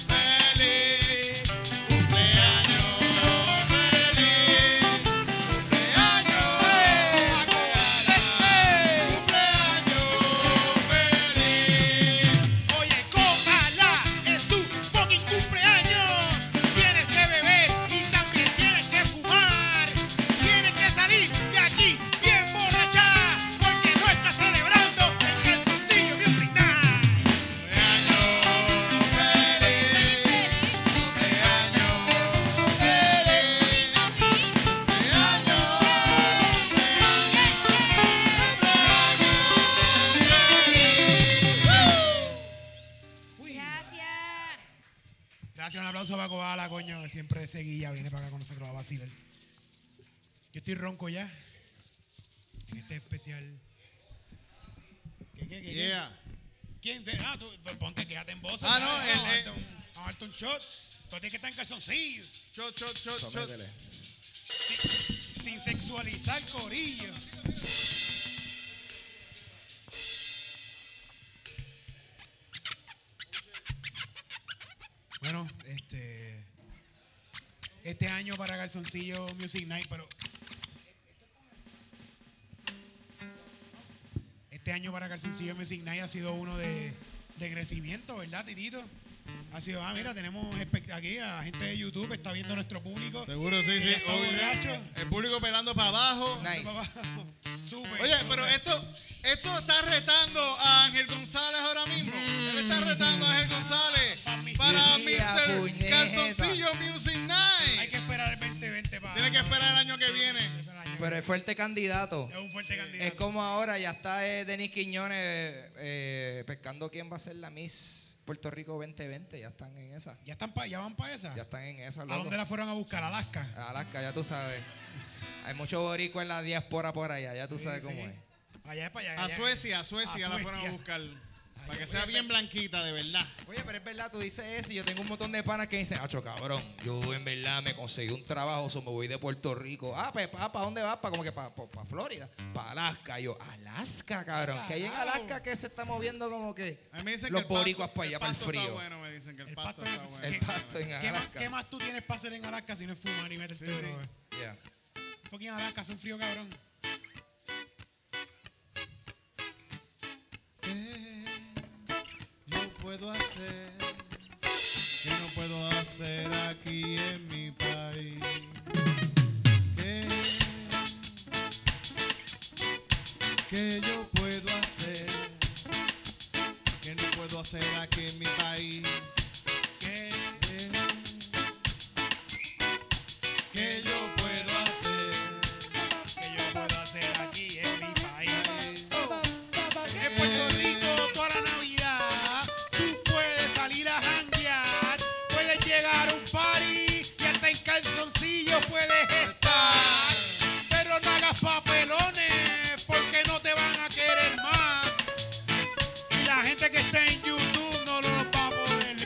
feliz. Coño, siempre ese guía viene para acá con nosotros a vacilar. Yo estoy ronco ya. En este especial. ¿Qué, qué, qué? Yeah. ¿Quién? ¿Quién? Ah, tú, ponte, quédate en voz. Ah, no, no el, el, vamos a darte un shot. Tú tienes que estar en calzoncillo. Shot, shot, shot, shot. Sin, sin sexualizar, corillo. Bueno, este este año para Calzoncillo Music Night, pero este año para Calzoncillo Music Night ha sido uno de, de crecimiento, ¿verdad, Titito? Ha sido, ah, mira, tenemos aquí a la gente de YouTube, está viendo nuestro público. Seguro, sí, sí. El público pelando para abajo. Nice. Para abajo. Super, Oye, super. pero esto, esto está retando a Ángel González ahora mismo. Mm. Él está retando a Ángel González para míster Calzoncillo Music Night. Hay que esperar el veinte veinte para... Tiene que esperar el año que viene. Pero es fuerte candidato. Es un fuerte candidato. Es como ahora, ya está eh, Denise Quiñones eh, pescando quién va a ser la Miss Puerto Rico veinte veinte, ya están en esa. ¿Ya están pa, ya van para esa? Ya están en esa. ¿A dónde la fueron a buscar? ¿Alaska? Alaska, ya tú sabes. Hay mucho boricua en la diáspora por allá, ya tú sí, sabes sí. cómo es. Allá es para allá. A Suecia, a Suecia, a Suecia la fueron a buscar. Ay, para que sea bien blanquita, de verdad. Oye, pero es verdad, tú dices eso y yo tengo un montón de panas que dicen, acho, cabrón, yo en verdad me conseguí un trabajo, o sea, me voy de Puerto Rico. Ah, pues, ¿para pa, dónde vas? Para como que para pa, pa Florida. Para Alaska. Yo, Alaska, cabrón. Que hay en Alaska que se está moviendo como que los boricuas para allá, para el frío. Está bueno, me dicen que el, el pasto, pasto está bueno. El pasto en Alaska. ¿Qué más, ¿Qué más tú tienes para hacer en Alaska si no es fumar y meterte sí, droga? Sí. Yeah. Porque en Alaska hace un frío, cabrón. Puedo hacer que no puedo hacer aquí en mi país. Que, que yo puedo hacer que no puedo hacer aquí en mi país. Que, que yo puedo hacer que yo puedo hacer aquí en mi país. Que, en Puerto Rico para Navidad. Calzoncillo puedes estar, pero no hagas papelones porque no te van a querer más. Y la gente que está en YouTube no lo va a poder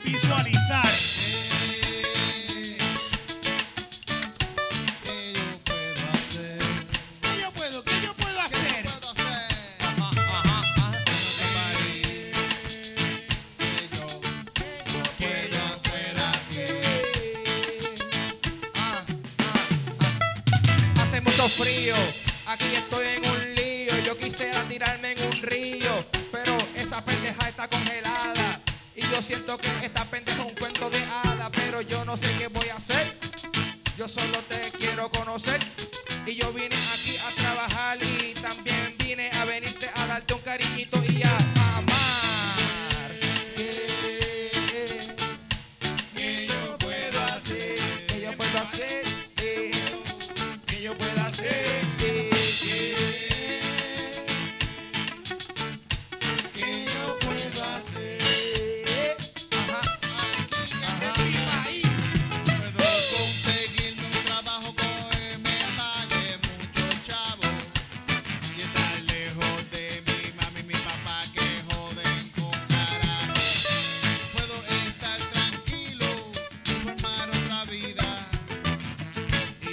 cariñito y a amar. Que yo puedo hacer, que yo puedo hacer, que yo puedo hacer, que yo puedo hacer. Ajá, ajá, ajá. Puedo conseguirme un trabajo que me pague mucho chavo y estar lejos de mi mami y mi papá que joden con carajo. Puedo estar tranquilo y formar otra vida. Y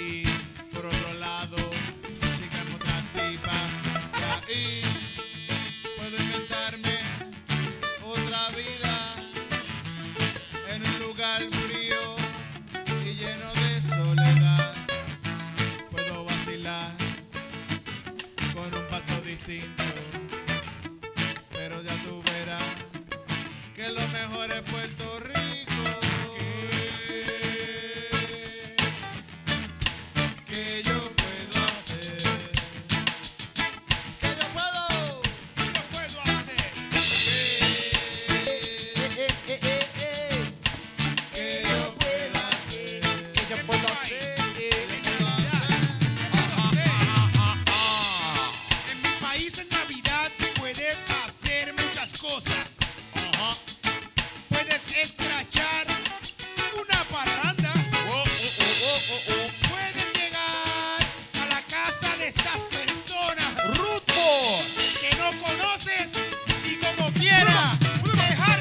por otro lado, llegar con otras tipas. Y ahí puedo inventarme otra vida en un lugar frío y lleno de soledad. Puedo vacilar con un pato distinto, pero ya tú verás que lo mejor es Puerto Rico. Que- Que yo puedo hacer, que yo puedo, que yo puedo hacer, que que yo puedo hacer, que yo puedo hacer, que yo puedo hacer. En mi país en Navidad puedes hacer muchas cosas. Puedes escrachar una parranda. Puedes llegar a la casa de estas personas que no conoces y como quiera dejarla.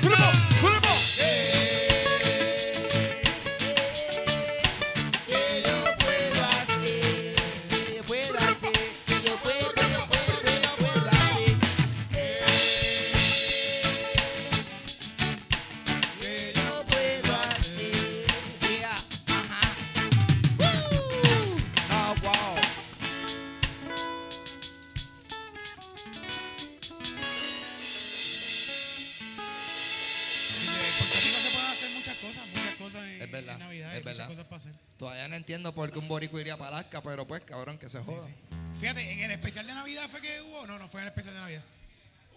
Que yo puedo hacer, que yo puedo hacer, que yo puedo, que yo puedo, que yo puedo hacer. Que yo puedo hacer. Yeah, ajá. Woo. Oh, wow. Porque no se pueden hacer muchas cosas, muchas cosas en, Es verdad, en Navidad, es hay verdad. muchas cosas para hacer. Todavía no entiendo por qué un boricua iría para Alaska, pero pues, cabrón, que se joda. Fíjate, en el especial de Navidad fue que hubo, no, no fue en el especial de Navidad.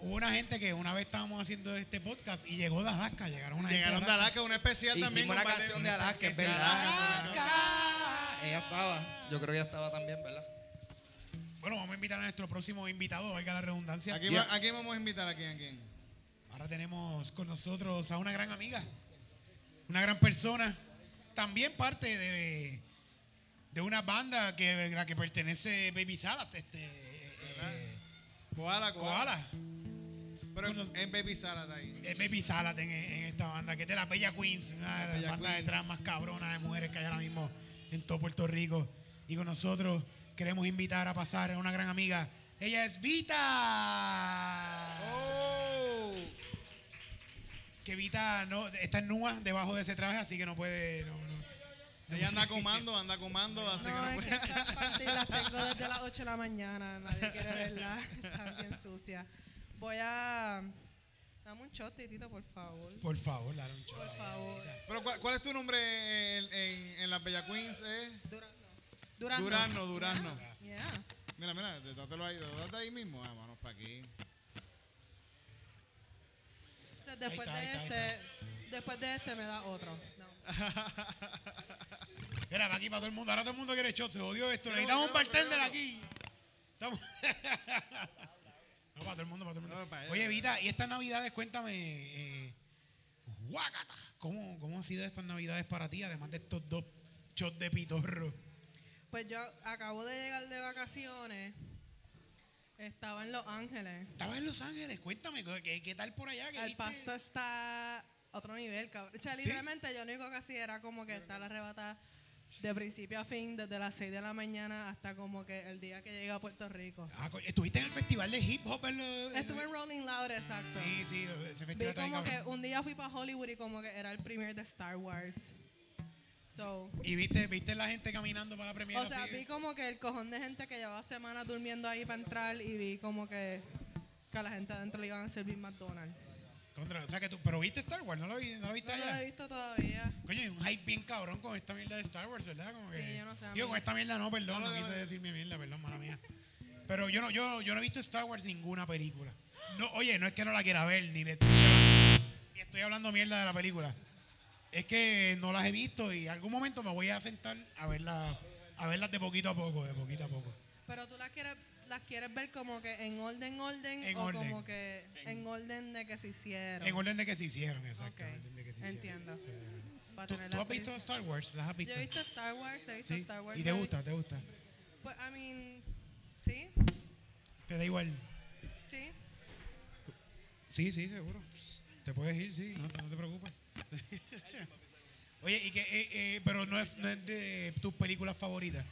Hubo una gente que una vez estábamos haciendo este podcast y llegó de Alaska, llegaron una Llegaron gente de Alaska, un especial también. Hicimos una canción de Alaska, es verdad. Ella estaba, yo creo que ella estaba también, ¿verdad? Bueno, vamos a invitar a nuestro próximo invitado, valga la redundancia. Aquí va- ¿A quién vamos a invitar? ¿A quién? ¿A quién? Ahora tenemos con nosotros a una gran amiga, una gran persona, también parte de, de una banda que la que pertenece Baby Salad, este, eh, Koala, Koala. Koala. Pero en- en Baby Salad ahí. Eh, Baby Salad en, en esta banda, que es de las Bella Queens, una de las Bella bandas Queens. de trans más cabronas de mujeres que hay ahora mismo en todo Puerto Rico. Y con nosotros queremos invitar a pasar a una gran amiga. Ella es Vita. Que Vita no, está nua debajo de ese traje, así que no puede. No, no. Ella anda comando, anda comando, así que No, no es que puede. esta panty la tengo desde las ocho de la mañana. Nadie quiere verla. Está bien sucia. Voy a... Dame un shot, Titito, por favor. Por favor, dale un Por favor. Pero ¿cuál, cuál es tu nombre en, en- en las Bella Queens? Eh? Durazno. Durazno. Durazno, Durazno. Yeah. Mira, mira, dátelo ahí, dátelo ahí mismo. Ah, vamos para aquí. O sea, después Ahí está, ahí está, de ahí este, después de este me da otro. No. Mira, para aquí, para todo el mundo. Ahora todo el mundo quiere shot. Se jodió esto. Necesitamos un bartender aquí. Estamos... No, para todo el mundo, para todo el mundo. No, para Oye, ella. Vita, y estas navidades, cuéntame, eh, guácata, ¿cómo, ¿cómo han sido estas navidades para ti, además de estos dos shots de pitorro? Pues yo acabo de llegar de vacaciones. Estaba en Los Ángeles. Estabas en Los Ángeles, cuéntame, ¿qué, qué tal por allá? ¿Qué El viste? pasto está a otro nivel, cabrón. O sea, ¿Sí? literalmente yo lo único que hacía era como que estar arrebatada de principio a fin, desde las seis de la mañana hasta como que el día que llegué a Puerto Rico. Ah, co- estuviste en el festival de hip hop. En lo- Estuve en Rolling Loud, exacto. Sí, sí, lo- ese festival Vi está bien como que cabrón. un día fui para Hollywood y como que era el premier de Star Wars. So, ¿Y viste, viste la gente caminando para la premiere? o sea, así? vi como que el cojón de gente que llevaba semanas durmiendo ahí para entrar y vi como que, que a la gente adentro le iban a servir McDonald's. Contra, o sea que tú, pero viste Star Wars, no lo, vi- no lo viste No lo allá. he visto todavía. Coño, hay un hype bien cabrón con esta mierda de Star Wars, ¿verdad? Como Sí, que- yo no sé, a Digo, mí- con esta mierda no, perdón, no, quise decir mi mierda, perdón, mala mía. Pero yo no, yo, yo no he visto Star Wars ninguna película. No, oye, no es que no la quiera ver, ni le estoy hablando, ni estoy hablando mierda de la película. Es que no las he visto y en algún momento me voy a sentar a verlas, a verlas de poquito a poco, de poquito a poco. Pero tú las quieres, las quieres ver como que en orden, orden, en o orden. Como que en, en orden de que se hicieron. En orden de que se hicieron, exacto. Okay. En orden de que se hicieron. Entiendo. Se hicieron. ¿Tú, ¿tú has visto Star Wars? ¿Las has visto? Yo he visto Star Wars, he visto ¿Sí? Star Wars. ¿Y te gusta, te gusta? Pues, I mean, ¿sí? ¿Te da igual? Sí. Sí, sí, seguro. Te puedes ir, sí, no, no te preocupes. Oye, y que, eh, eh, pero no es, no es de tus películas favoritas.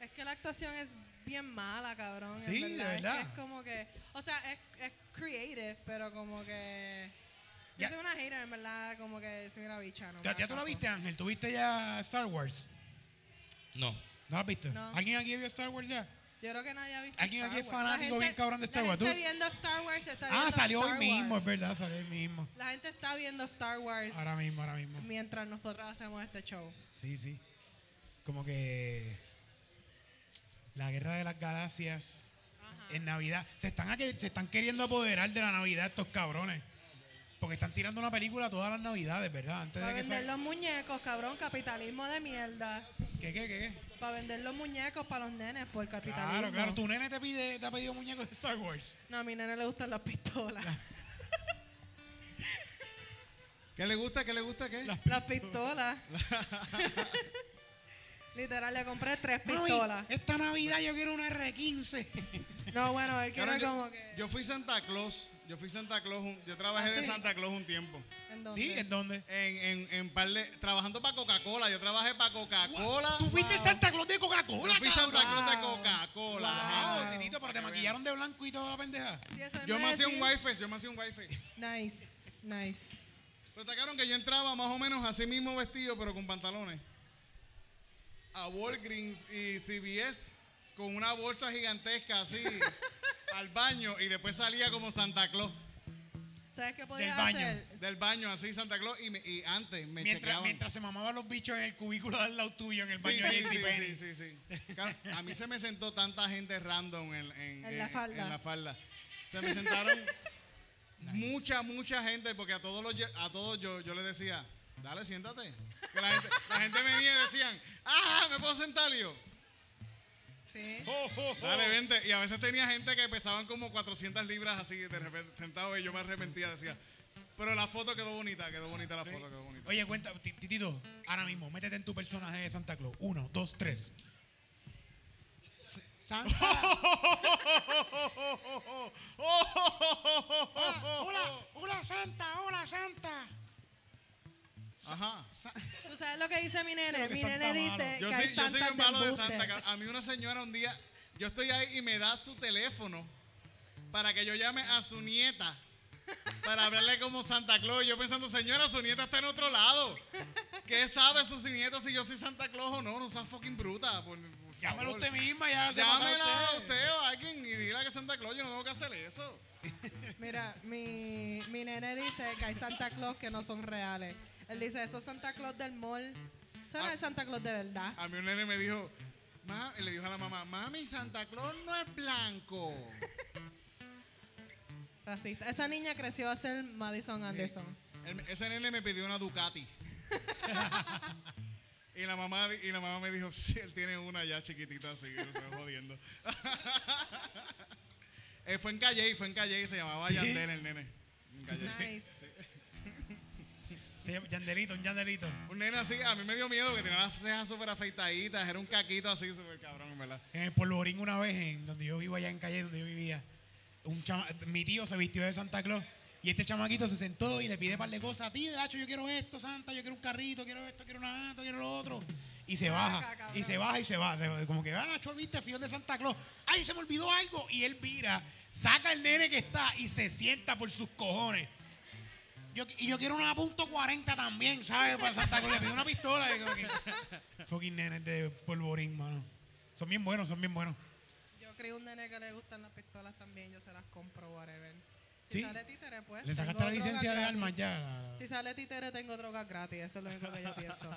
Es que la actuación es bien mala, cabrón. Sí, en verdad. De verdad. Es, que es como que, o sea, es, es creative, pero como que... Yo ya. soy una hater, en verdad, como que soy una bicha. No ¿Ya, ya tú la viste, Ángel? ¿Tú viste ya Star Wars? No. ¿No la has visto? No. ¿Alguien aquí vio Star Wars ya? Yo creo que nadie ha visto ¿Alguien Star aquí es fanático gente, bien cabrón de Star Wars? La gente está viendo Star Wars. Está viendo ah, salió Star hoy Wars. mismo, es verdad, salió hoy mismo. La gente está viendo Star Wars. Ahora mismo, ahora mismo. Mientras nosotros hacemos este show. Sí, sí. Como que... La Guerra de las Galaxias. Ajá. En Navidad. Se están, se están queriendo apoderar de la Navidad estos cabrones. Porque están tirando una película todas las navidades, ¿verdad? Antes Para de que vender salga. Los muñecos, cabrón, capitalismo de mierda. ¿Qué, qué, qué? Para vender los muñecos para los nenes por capitalismo. Claro, claro. ¿Tu nene te pide, te ha pedido muñecos de Star Wars? No, a mi nene le gustan las pistolas. La... ¿Qué le gusta, qué le gusta, qué? Las pistolas. Las pistolas. Literal, le compré tres pistolas. Mami, esta Navidad yo quiero una erre quince. No, bueno, él quiere claro, como que... Yo fui Santa Claus. Yo fui Santa Claus, un, yo trabajé ¿Ah, sí? de Santa Claus un tiempo. ¿En dónde? ¿Sí? ¿En dónde? En, en, en par de, trabajando para Coca-Cola, yo trabajé para Coca-Cola. Wow. ¿Tú fuiste wow. Santa Claus de Coca-Cola, Yo fui cabrón. Santa Claus de Coca-Cola. Wow. wow. Titito, pero te maquillaron de blanco y toda la pendeja. Sí, yo me, me hacía un wifi, yo me hacía un wifi. Nice, nice. Pues sacaron que yo entraba más o menos así mismo vestido, pero con pantalones. A Walgreens y C V S, con una bolsa gigantesca así. Al baño y después salía como Santa Claus. ¿Sabes qué podía hacer? Del baño, así Santa Claus y, me, y antes me mientras, chequeaban. Mientras se mamaban los bichos en el cubículo del lado tuyo, en el baño sí, de sí, sí, sí, sí. Claro, a mí se me sentó tanta gente random en, en, en, la, falda. en la falda. Se me sentaron nice. mucha, mucha gente porque a todos, los, a todos yo, yo les decía, dale, siéntate. Que la, gente, la gente venía y decían, ¡ah, me puedo sentar yo! Sí. Oh, oh, oh. Dale, vente. Y a veces tenía gente que pesaban como cuatrocientas libras así de repente sentado y yo me arrepentía, decía, pero la foto quedó bonita, quedó bonita la sí. foto, quedó bonita. Oye, cuenta, Titito, ahora mismo, métete en tu personaje de Santa Claus. Uno, dos, tres. Santa. hola, hola, hola, Santa, hola, Santa. Ajá. ¿Tú sabes lo que dice mi nene? Mi nene dice yo que soy, hay Santa yo soy un malo de Santa. A mí una señora un día, yo estoy ahí y me da su teléfono para que yo llame a su nieta para hablarle como Santa Claus. Yo pensando, señora, su nieta está en otro lado. ¿Qué sabe su nieta si yo soy Santa Claus o no? No seas fucking bruta. Por, por Llámela usted misma. Ya Llámela a usted. a usted o a alguien y dile que Santa Claus. Yo no tengo que hacer eso. Mira, mi, mi nene dice que hay Santa Claus que no son reales. Él dice, esos Santa Claus del mall son ah, el Santa Claus de verdad. A mí un nene me dijo, ma, le dijo a la mamá, mami, Santa Claus no es blanco. Racista. Esa niña creció a ser Madison Anderson. Eh, el, ese nene me pidió una Ducati. y, la mamá, y la mamá me dijo, sí, él tiene una ya chiquitita, así que se va jodiendo. eh, fue en Calle, fue en Calle y se llamaba ¿Sí? Yandel el nene. En Calle. Nice. Yandelito, un yandelito. Un nene así, a mí me dio miedo que tenía las cejas súper afeitaditas, era un caquito así súper cabrón, ¿verdad? En el polvorín una vez, en donde yo vivo allá en Calle, donde yo vivía, un chama, mi tío se vistió de Santa Claus y este chamaquito se sentó y le pide un par de cosas. Tío, Gacho, yo quiero esto, Santa, yo quiero un carrito, quiero esto, quiero una esto, quiero lo otro. Y se baja, Acá, y se baja, y se baja. Como que, ah, Gacho, viste, fío de Santa Claus. ¡Ay, se me olvidó algo! Y él vira, saca el nene que está y se sienta por sus cojones. Yo, y yo quiero una punto cuarenta también, ¿sabes? Para Santa Claus. Le pedí una pistola. Que, fucking nenes de polvorín, mano. Son bien buenos, son bien buenos. Yo creo un nene que le gustan las pistolas también. Yo se las compro, whatever. Si ¿Sí? sale títere, pues. ¿Le sacaste la licencia de armas ya? La, la, la. Si sale títere, tengo drogas gratis. Eso es lo único que yo pienso.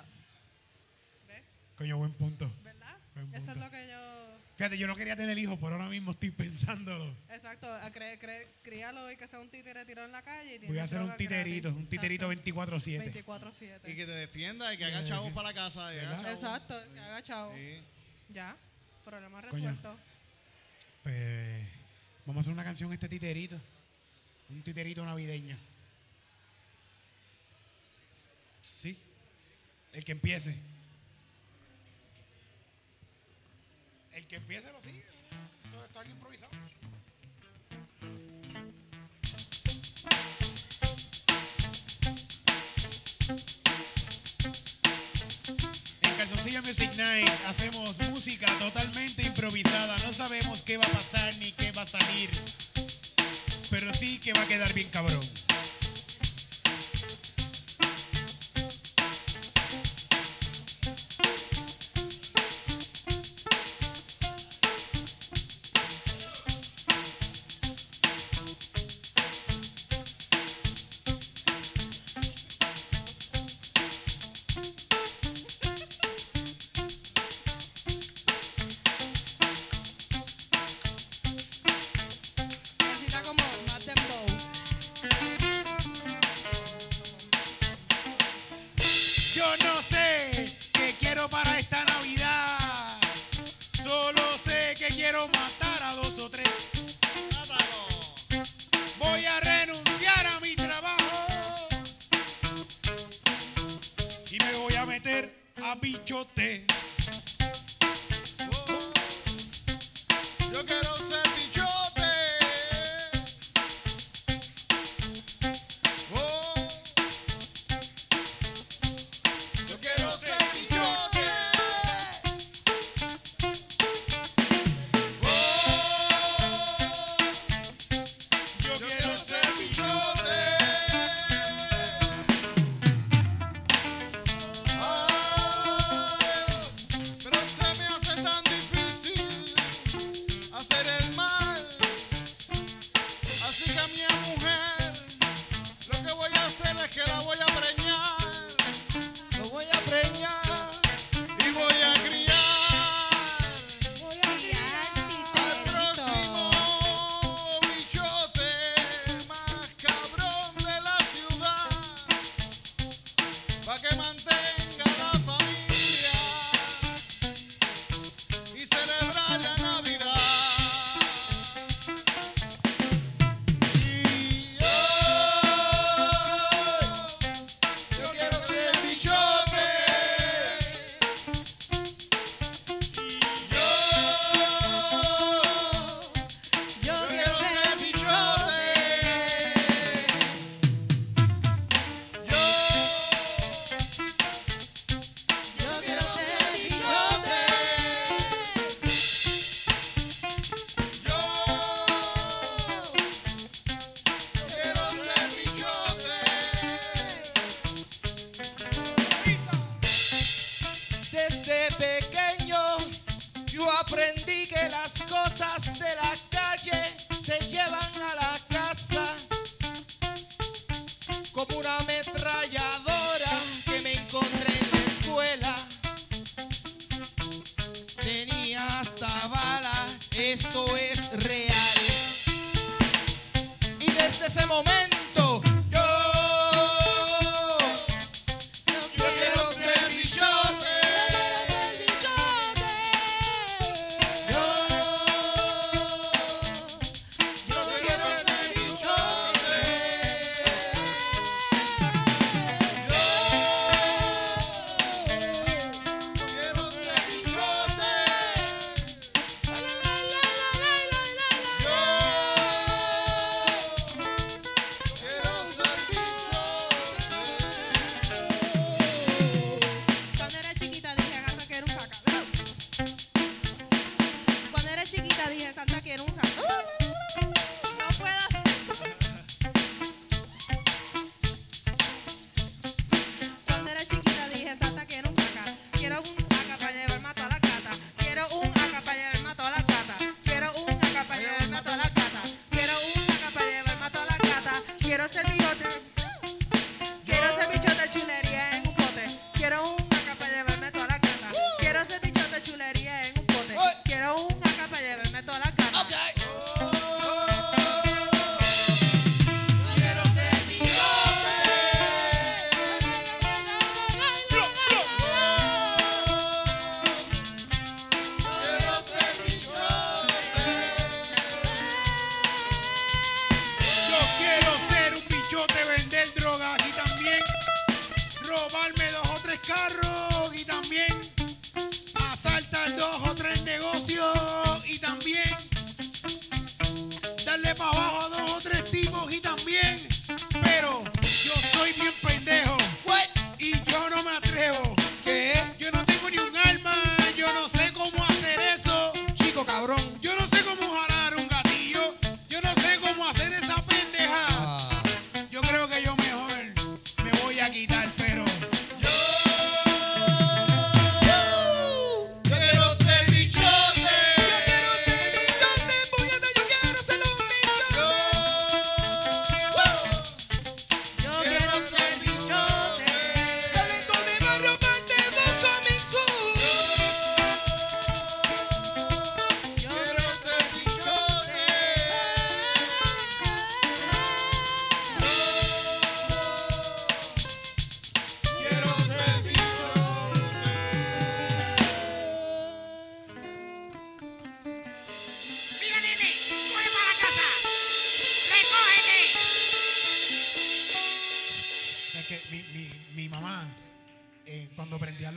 ¿Ves? Coño, buen punto. ¿Verdad? Buen punto. Eso es lo que yo... Fíjate, yo no quería tener hijos, pero ahora mismo estoy pensándolo. Exacto, cre, cre, críalo y que sea un títere tirado en la calle. Y voy a hacer un titerito, gratis. Un titerito veinticuatro siete. veinticuatro siete. Y que te defienda y que haga chavos para la casa. Exacto, sí. Que haga chavos. Sí. Ya, problema resuelto. Coño. Pues vamos a hacer una canción, este titerito. Un titerito navideño. ¿Sí? El que empiece. El que empiece lo sigue. Esto está aquí improvisado. En Calzoncillo Music Night hacemos música totalmente improvisada. No sabemos qué va a pasar ni qué va a salir, pero sí que va a quedar bien cabrón.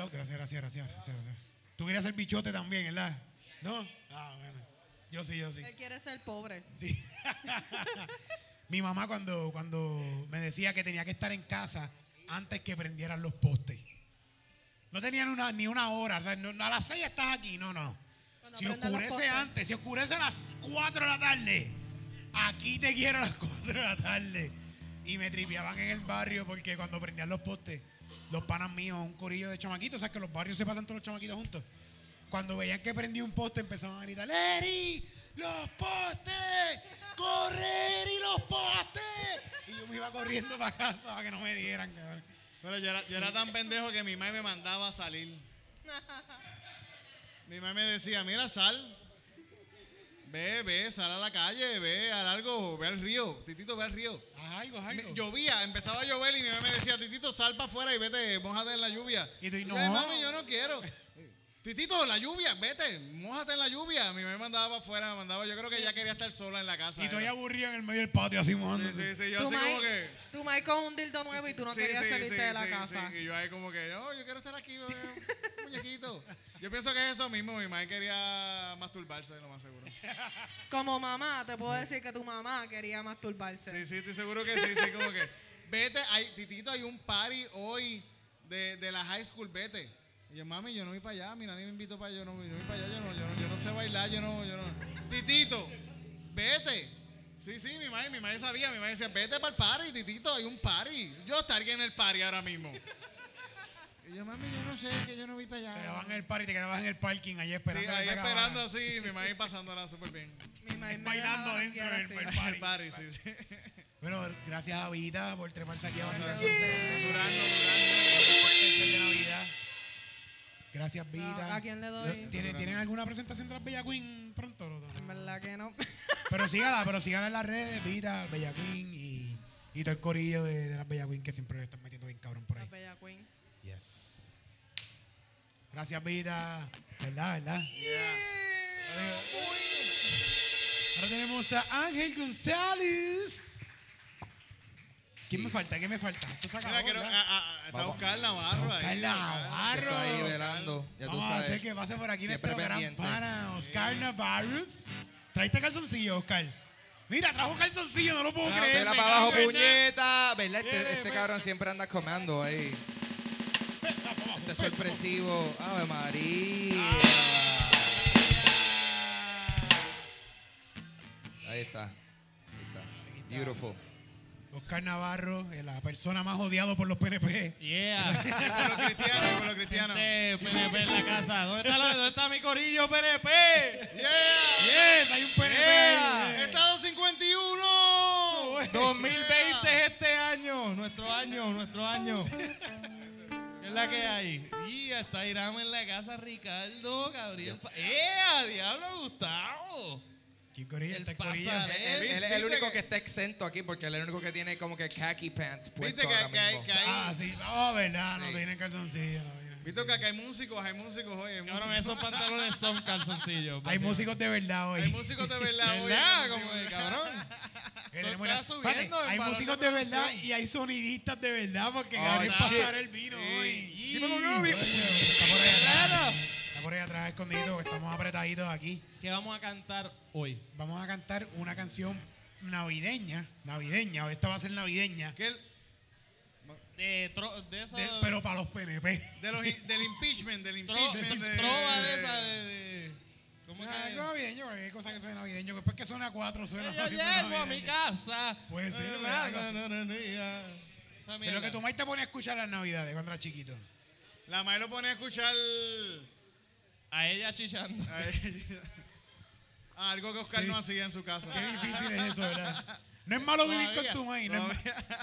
Loud. Gracias, gracias, gracias, gracias, gracias. Tú querías ser bichote también, ¿verdad? ¿No? Ah, bueno. Yo sí, yo sí. Él quiere ser pobre. Sí. Mi mamá cuando, cuando me decía que tenía que estar en casa antes que prendieran los postes. No tenían una, ni una hora. O sea, no, a las seis estás aquí. No, no. Cuando si oscurece antes, si oscurece a las cuatro de la tarde, aquí te quiero a las cuatro de la tarde. Y me tripeaban en el barrio porque cuando prendían los postes, los panas míos, un corillo de chamaquitos, o sea, que los barrios se pasan todos los chamaquitos juntos. Cuando veían que prendía un poste, empezaban a gritar, ¡Eri! ¡Los postes! ¡Correr y los postes! Y yo me iba corriendo para casa para que no me dieran, cabrón. Pero yo era, yo era tan pendejo que mi mamá me mandaba a salir. Mi mamá me decía, mira, sal. Ve, ve, sal a la calle, ve a algo, ve al río, Titito, ve al río. Ah, algo, algo. Me, llovía, empezaba a llover y mi mamá me decía, Titito, sal para afuera y vete, mójate en la lluvia. Y tú, no. Yo, mami, yo no quiero. Titito, la lluvia, vete, mójate en la lluvia. Mi mamá me mandaba para afuera, me mandaba, yo creo que ella quería estar sola en la casa. Y estoy aburrido en el medio del patio, así mojándose. Sí, sí, sí, yo tú así mai, como que... Tu mai con un dildo nuevo y tú no sí, querías sí, salirte sí, de la sí, casa. Sí. Y yo ahí como que, no, yo quiero estar aquí, muñequito. Yo pienso que es eso mismo, mi mamá quería masturbarse, lo más seguro. Como mamá, te puedo decir que tu mamá quería masturbarse. Sí, sí, estoy seguro que sí, sí, como que, vete, hay, Titito, hay un party hoy de, de la high school, vete. Y yo, mami, yo no voy para allá, mi nadie me invitó para allá, yo no voy para allá, yo no, yo no, yo no sé bailar, yo no, yo no. Titito, vete. Sí, sí, mi madre, mi madre sabía, mi madre decía, vete para el party, Titito, hay un party. Yo estaría en el party ahora mismo. Y yo, mami, yo no sé, que yo no voy para allá. Te quedabas en el party, te quedabas en el parking ahí esperando. Sí, ahí esperando así, mi madre pasándola súper bien. Mi madre bailando dentro del party. El party, sí, sí. Bueno, gracias a Vita por treparse aquí a pasar. Gracias, Vita. No, ¿a quién le doy? ¿Tienen, ¿tienen alguna presentación de las Bella Queen pronto? No, no. En verdad que no. Pero sígala, pero sígala en las redes, Vita, Bella Queen y, y todo el corillo de, de las Bella Queen que siempre le están metiendo bien cabrón por ahí. Las Bella Queens. Yes. Gracias, Vita. ¿Verdad, verdad? Yeah. Yeah. Ahora tenemos a Ángel González. ¿Qué me falta? ¿Qué me falta? Esto se acabó, mira, a, a, está Oscar Navarro. Oscar Navarro. Está ahí velando. Ya tú sabes. Sé que pase por aquí nuestro gran pana, Oscar Navarro. Traiste calzoncillo, Oscar. Mira, trajo calzoncillo, no lo puedo creer. Vela para abajo, puñeta. ¿Verdad? Este cabrón siempre anda comiendo ahí. Este sorpresivo. Ave María. Ahí está. Ahí está. Beautiful. Oscar Navarro, la persona más odiada por los P N P. Yeah. Por los cristianos, por los cristianos. Gente, P N P en la casa. ¿Dónde está, la, ¿Dónde está mi corillo P N P? Yeah. Yes, hay un P N P. Yeah. Estado cincuenta y uno. dos mil veinte es este año. Nuestro año, nuestro año. ¿Qué es la que hay? Y yeah, está Ira en la casa, Ricardo, Gabriel. ¡Eh, diablo, Gustavo! ¿Quién corilla? El, el, el, el, el único que, que está exento aquí porque él es el único que tiene como que khaki pants puesto ahora mismo. Ah, sí. Oh, verdad, sí. No tienen calzoncillos. No tienen. Viste que acá hay músicos, hay músicos hoy. Ahora esos pantalones son calzoncillos. Hay músicos de verdad hoy. Hay músicos de verdad hoy. ¿Verdad? Como de cabrón. Fíjate, hay músicos de verdad y hay sonidistas de verdad porque Gabriel pasar el vino hoy. Dímelo, Gabriel. Por ahí atrás escondido, que estamos apretaditos aquí. ¿Qué vamos a cantar hoy? Vamos a cantar una canción navideña, navideña, esta va a ser navideña. ¿Qué? De, tro, de, esa de pero para los P N P. De los, del impeachment, del impeachment. Tro, de, trova de esa de... de ¿cómo ah, es navideño? Hay cosas que suena navideño, después que suena cuatro, suena yo llego navideño. A mi casa. Puede ser. De lo que tu maíz te pone a escuchar las navidades cuando eras chiquito. La maíz lo pone a escuchar... A ella chichando. A ella. Algo que Oscar no hacía en su casa. Qué difícil es eso, ¿verdad? No es malo vivir no, con tu maíz. No, no,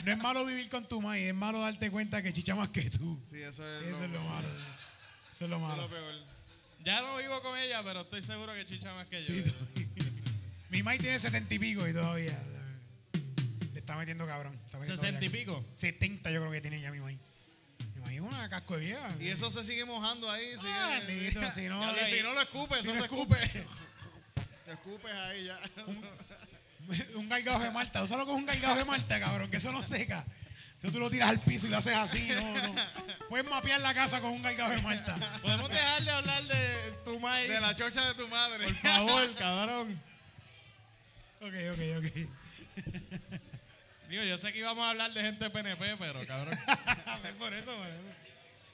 no es malo vivir con tu maíz. Es malo darte cuenta que chicha más que tú. Sí, eso es, eso lo, es lo malo. Eso es lo malo. Eso es lo peor. Ya no vivo con ella, pero estoy seguro que chicha más que yo. Sí, mi maíz tiene setenta y pico y todavía. Le está metiendo cabrón. Está metiendo ¿sesenta y pico? setenta yo creo que tiene ya mi maíz. Es una casco de vieja. Y eso se sigue mojando ahí. Ah, sigue, lindo, si, no, y si no lo escupes, si eso no se escupe. escupe. Te escupes ahí ya. Un, un gargajo de Marta. Tú solo con un gargajo de Marta, cabrón, que eso no seca. Eso tú lo tiras al piso y lo haces así. No, no. Puedes mapear la casa con un gargajo de Marta. Podemos dejar de hablar de tu madre. De la chocha de tu madre. Por favor, cabrón. Ok, ok, ok. Digo, yo sé que íbamos a hablar de gente P N P, pero cabrón. por eso, por eso.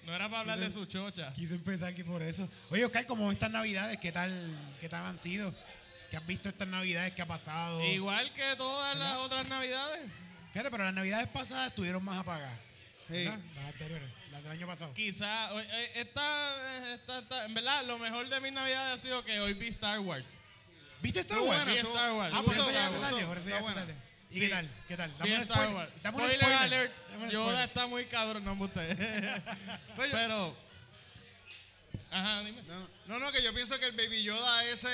No era para hablar quise, de su chocha. Quise empezar aquí por eso. Oye, Oscar, ¿cómo estas navidades? ¿Qué tal, qué tal han sido? ¿Qué has visto estas navidades? ¿Qué ha pasado? Igual que todas ¿verdad? Las otras navidades. Fíjate, pero las navidades pasadas estuvieron más apagadas. Sí. Las anteriores, las del año pasado. Quizás, esta, esta, esta, en verdad, lo mejor de mis navidades ha sido que hoy vi Star Wars. ¿Viste Star Wars? Buena, sí, Star Wars. Ah, por eso llegaste tarde, por eso llegaste tarde. ¿Y sí. qué tal? ¿Qué tal? Dame un spoiler. Dame un spoiler. Spoiler alert. Yoda está muy cabrón, no me gusta. Pero, ajá, dime. No, no, no, que yo pienso que el Baby Yoda ese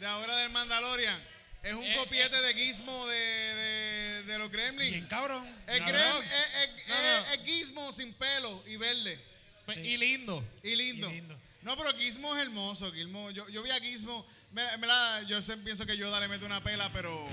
de ahora del Mandalorian es un eh, copiete eh. de Gizmo de, de, de los Gremlins. Bien cabrón. El Gremlin es, es, no, no. es, es Gizmo sin pelo y verde. Pues, sí. Y lindo. Y lindo. Y lindo. No, pero Gizmo es hermoso. Gizmo, yo, yo vi a Gizmo. Me, me la, yo sé, pienso que Yoda le mete una pela, pero...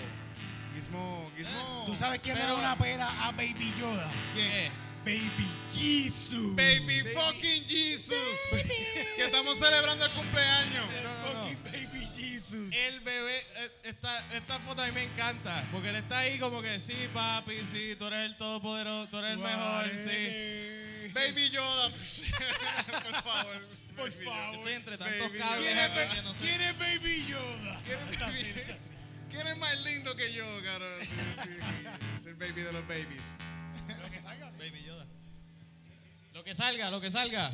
Gizmo, Gizmo. ¿Tú sabes quién le da una pela a Baby Yoda? ¿Quién? Baby Jesus. Baby, Baby fucking Jesus. Baby. Que estamos celebrando el cumpleaños. No, no, no. Fucking Baby Jesus. El bebé, esta, esta foto a mí me encanta. Porque él está ahí como que, sí, papi, sí, tú eres el todopoderoso, tú eres el mejor, sí. Baby Yoda. Por favor. Por Baby favor. Estoy entre tantos Baby cables. ¿Quién, no sé. ¿Quién es Baby Yoda? ¿Quién es Baby Yoda? ¿Quién es más lindo que yo, cabrón? Es el baby de los babies. Lo que salga. Baby Yoda. Lo que salga, lo que salga.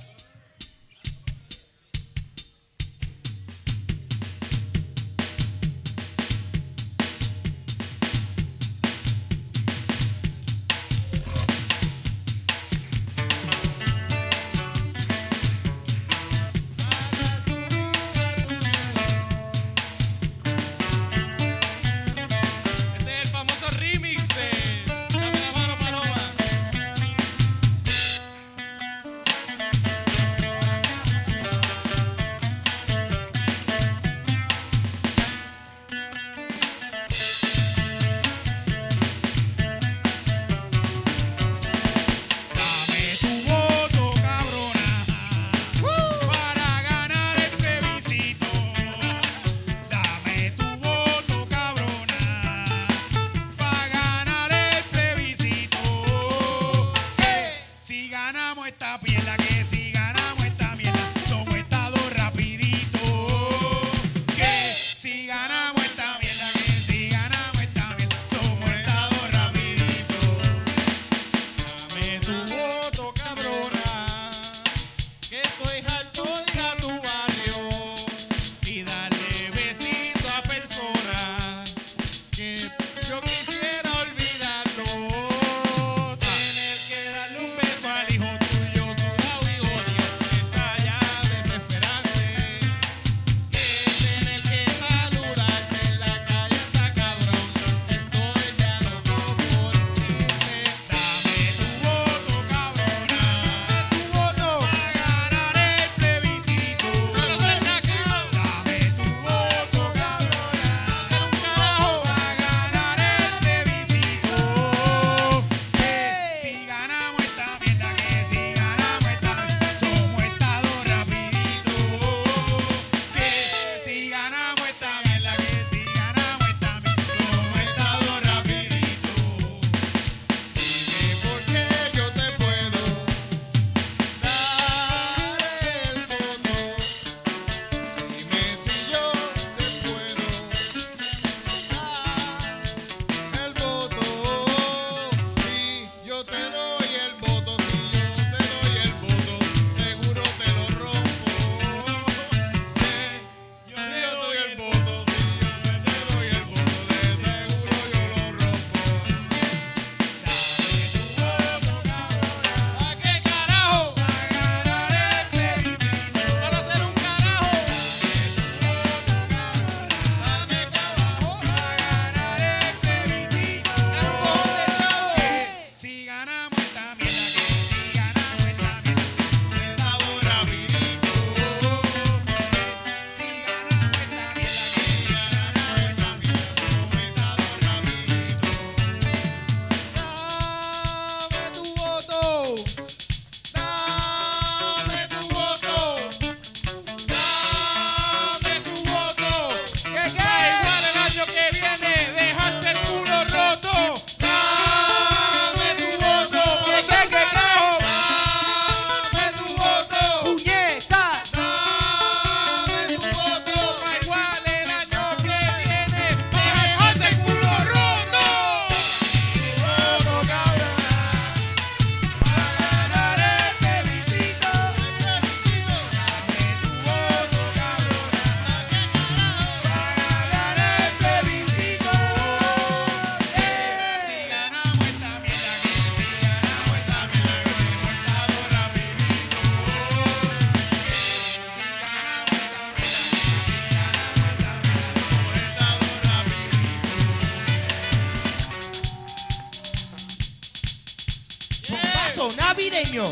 Concierto navideño.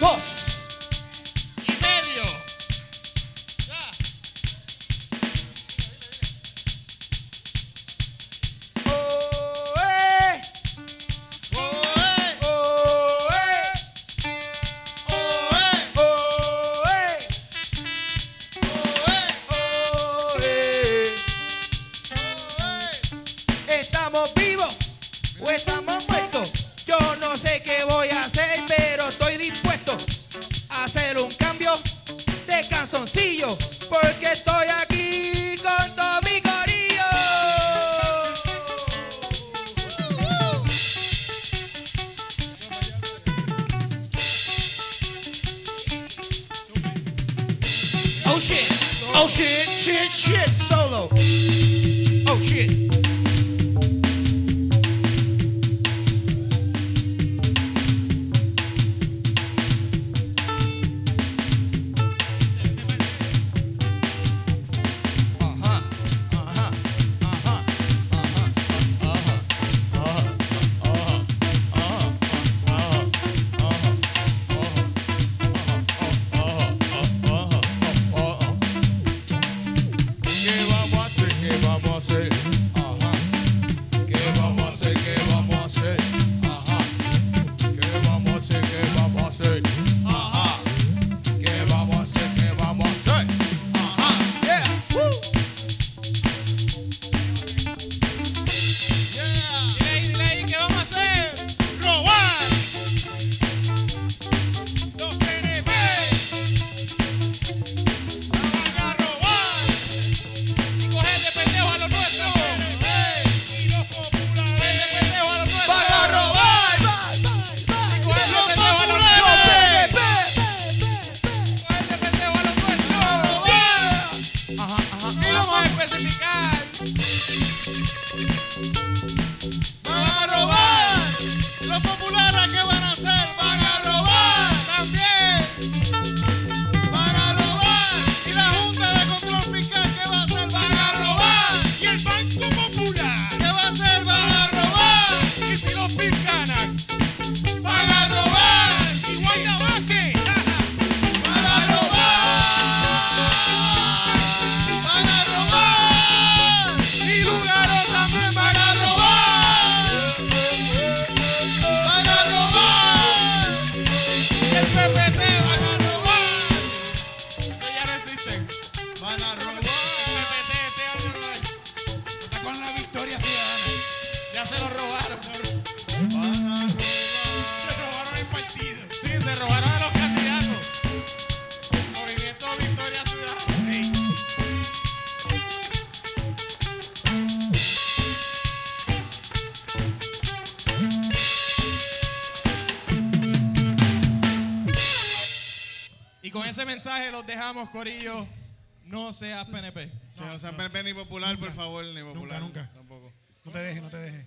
Dos y medio. Ya. Oh, eh. Oh, eh. Oh, eh. Oh, eh. Oh, eh. Estamos vivos o estamos muertos. Yo no sé qué voy a hacer, pero estoy dispuesto a hacer un cambio de calzoncillo, porque estoy aquí con todo mi corillo. Oh shit, oh shit, shit, shit, solo. Oh shit. Corillo, no seas P N P. No, no seas no. P N P ni popular, nunca, por favor, ni popular. Nunca, nunca. Tampoco. No te dejes, no te dejes.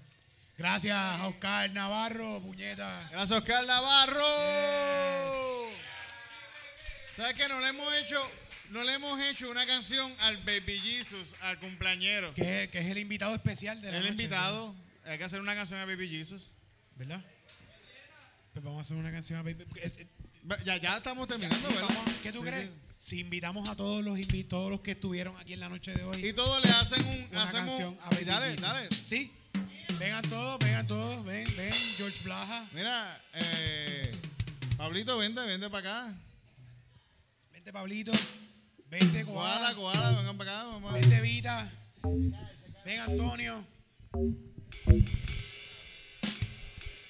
Gracias a Oscar Navarro, puñeta. Gracias, Oscar Navarro. Yes. ¿Sabes qué? No le hemos hecho, no le hemos hecho una canción al Baby Jesus, al cumpleañero. Que es, que es el invitado especial de la el noche. El invitado. ¿Verdad? Hay que hacer una canción a Baby Jesus. ¿Verdad? Pues vamos a hacer una canción a Baby Ya, ya estamos terminando, ya, ¿verdad? ¿Qué tú sí, crees? Sí. Si invitamos a todos los todos los que estuvieron aquí en la noche de hoy. Y todos le hacen un, una hacemos, canción. A Baby dale, Jesus. Dale. Sí. Vengan todos, vengan todos. Ven, ven, George Blaha. Mira, eh, Pablito, vente, vente para acá. Vente, Pablito. Vente, Koala. Koala, Koala, vengan para acá. Mamá. Vente, Vita. Ven, Antonio.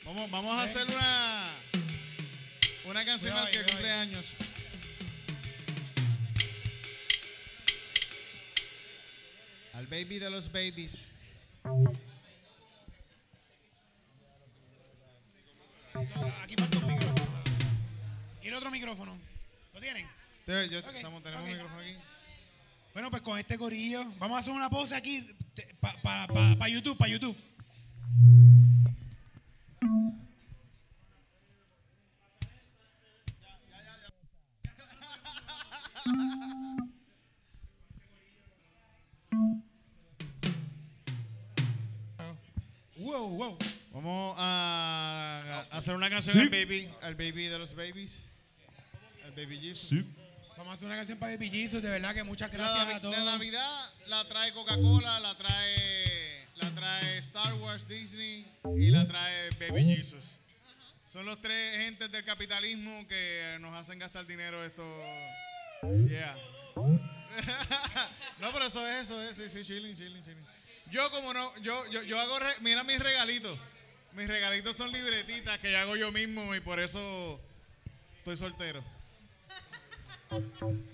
Vamos, vamos ven. a hacer una... Una canción al que cumple años. Al baby de los babies. Aquí falta un micrófono. Y el otro micrófono. ¿Lo tienen? Sí, yo, okay. estamos, tenemos okay. un micrófono aquí. Bueno, pues con este corillo. Vamos a hacer una pose aquí para pa, pa, pa YouTube, para YouTube. Whoa, whoa. Vamos a, a hacer una canción, sí, al baby, al baby de los babies, al baby Jesus. Sí. Vamos a hacer una canción para Baby Jesus, de verdad que muchas gracias la, a todos. La Navidad la trae Coca-Cola, la trae, la trae Star Wars, Disney y la trae Baby Jesus. Son los tres gentes del capitalismo que nos hacen gastar dinero esto. Yeah. No, pero eso es, eso es, sí, sí, chilling, chilling, chilling. Yo como no, yo, yo, yo hago, re, mira mis regalitos. Mis regalitos son libretitas que yo hago yo mismo y por eso estoy soltero.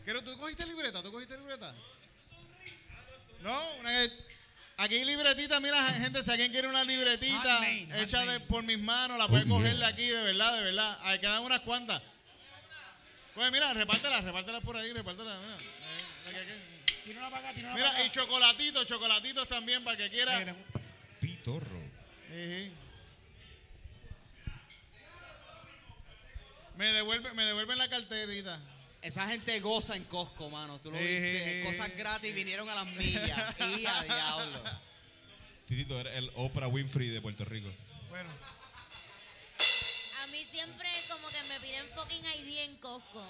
Pero tú cogiste libreta, tú cogiste libreta. No, una, aquí hay libretita, mira gente, si alguien quiere una libretita handmade, hecha handmade. De, por mis manos, la pueden oh, coger de aquí, de verdad, de verdad. Ahí quedan unas cuantas. Pues mira, repártelas, repártelas por ahí, repártelas, mira. Ahí, aquí, aquí. Tira una para acá, tira una mira, para acá. Y chocolatitos, chocolatitos también para que quiera. Pitorro. Uh-huh. Me devuelven, me devuelven la carterita. Esa gente goza en Costco, mano. Tú lo viste. Uh-huh. Cosas gratis vinieron a las millas. Y a diablo. Titito era el Oprah Winfrey de Puerto Rico. Bueno. A mí siempre como que me piden fucking I D en Costco.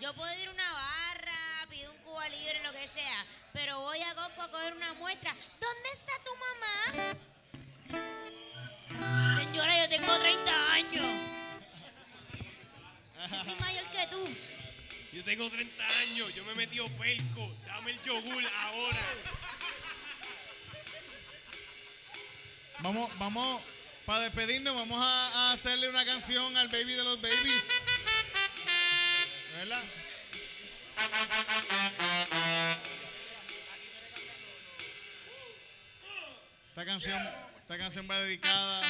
Yo puedo ir a una barra, pido un Cuba Libre, lo que sea, pero voy a Costco a coger una muestra. ¿Dónde está tu mamá? Señora, yo tengo treinta años. Yo soy mayor que tú. Yo tengo treinta años, yo me he metido pelco. Dame el yogur ahora. Vamos, vamos, para despedirnos, vamos a, a hacerle una canción al baby de los babies. ¿Verdad? Esta canción, esta canción va dedicada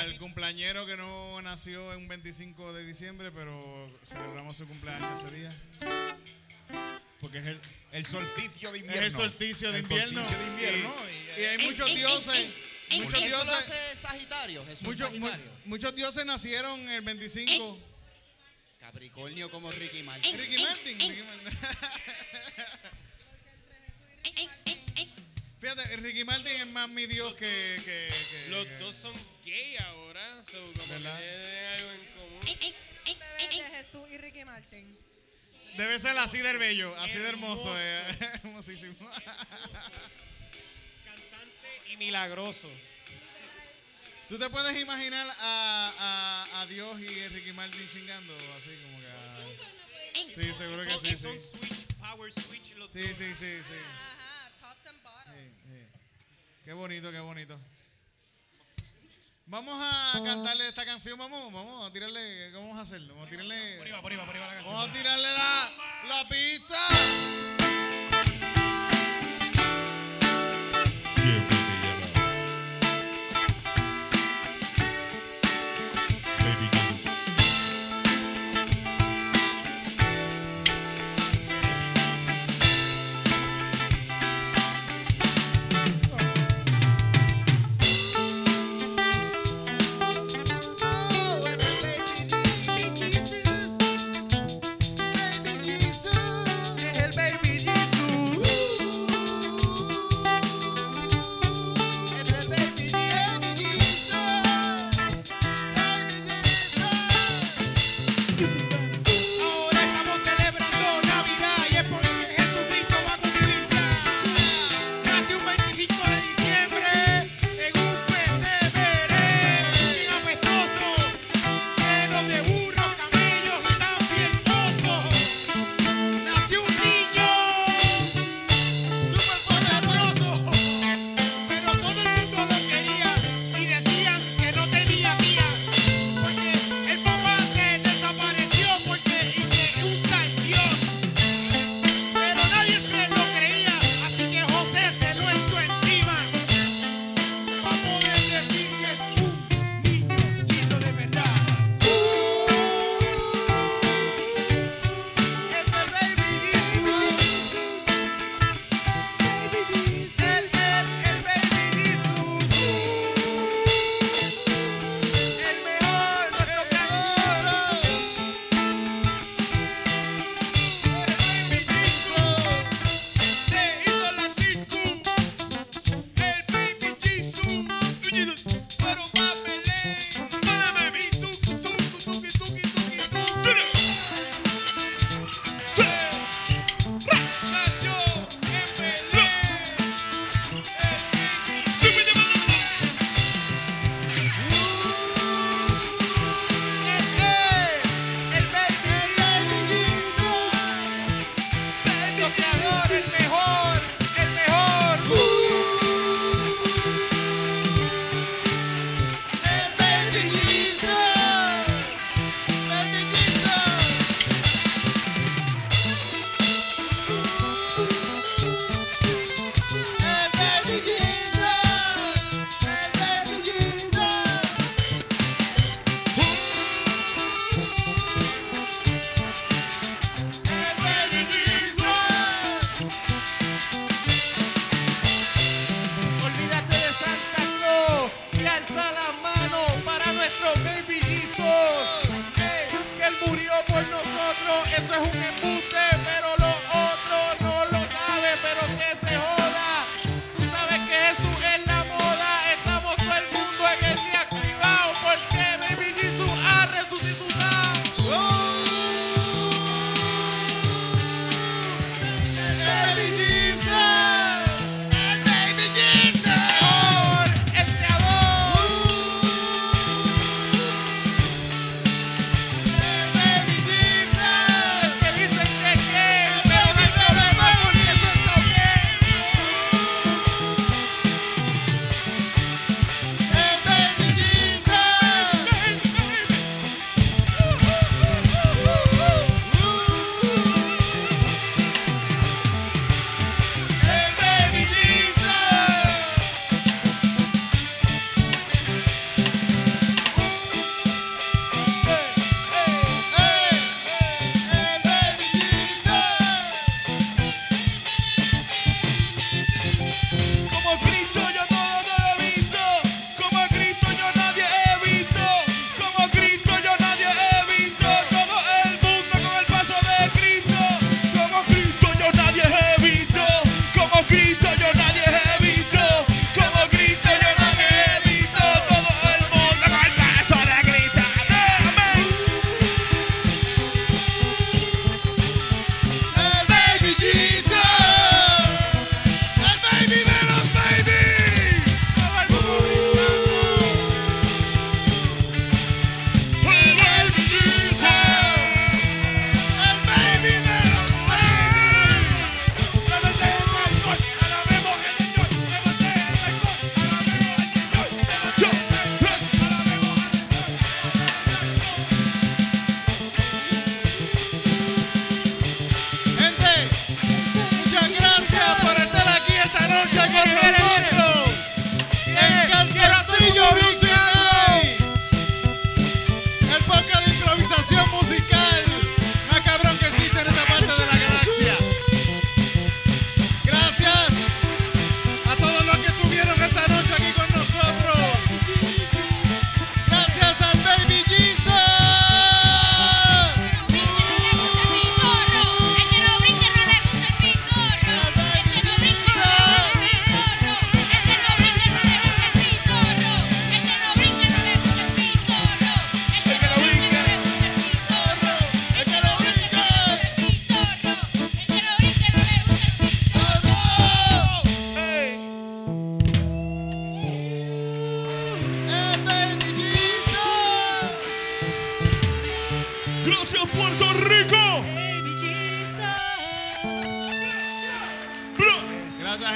al cumpleañero que no nació en un veinticinco de diciembre, pero celebramos su cumpleaños ese día. Porque es el, el solsticio de invierno. Es el solsticio de invierno. El solsticio de invierno. Y, y hay muchos dioses. Muchos dioses. Eso hace Sagitario, Jesús muchos, Sagitario. Mu- muchos dioses nacieron el veinticinco. Capricornio como Ricky Martin. Ricky Martin. Ricky Martin. Fíjate, Ricky Martin es más mi dios que... que, que los que, dos son gay ahora, so como ¿verdad? Que tienen algo en común. Bebé de Jesús y Ricky Martin. Debe ser así de bello, así de hermoso. Eh. Hermosísimo. Cantante y milagroso. ¿Tú te puedes imaginar a, a, a Dios y Ricky Martin chingando? Así como que... A... Sí, seguro que sí, sí. Son switch, power switch los dos. Sí, sí, sí, sí. Ajá, tops and bottoms. Sí, sí. Qué bonito, qué bonito. Vamos a cantarle esta canción, vamos, vamos a tirarle... ¿Cómo vamos a hacerlo? Vamos a tirarle... Por ahí va, por ahí va, por ahí va la canción. Vamos a tirarle la, la pista. Yeah. Hey, baby.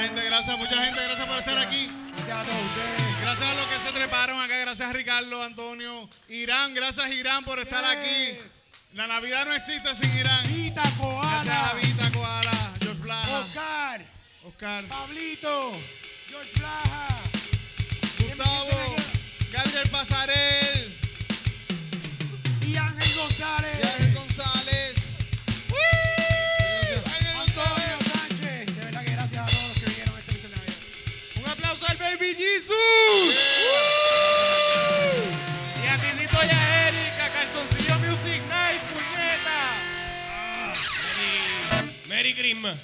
gente, gracias, mucha gente, gracias por estar aquí. Gracias a todos ustedes. Gracias a los que se treparon acá, gracias a Ricardo, Antonio, Irán, gracias Irán por estar aquí. La Navidad no existe sin Irán. Vita, Koala. Gracias a Vita, Koala, George Bloch. Oscar. Oscar. Pablito. George Bloch. Gustavo. Gabriel Pasarel. Y Ángel González. Y Ángel González. Antonio Sánchez. De verdad que gracias a todos los que vinieron este mes de Navidad. Un aplauso al Baby Jesus. Yeah. Y a Tinito y a Erika, Calzoncillo Music Night, puñeta. Ah, Merry, Merry Christmas.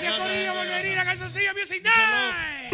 Gracias por ello, volver a Calzoncillo Music Night.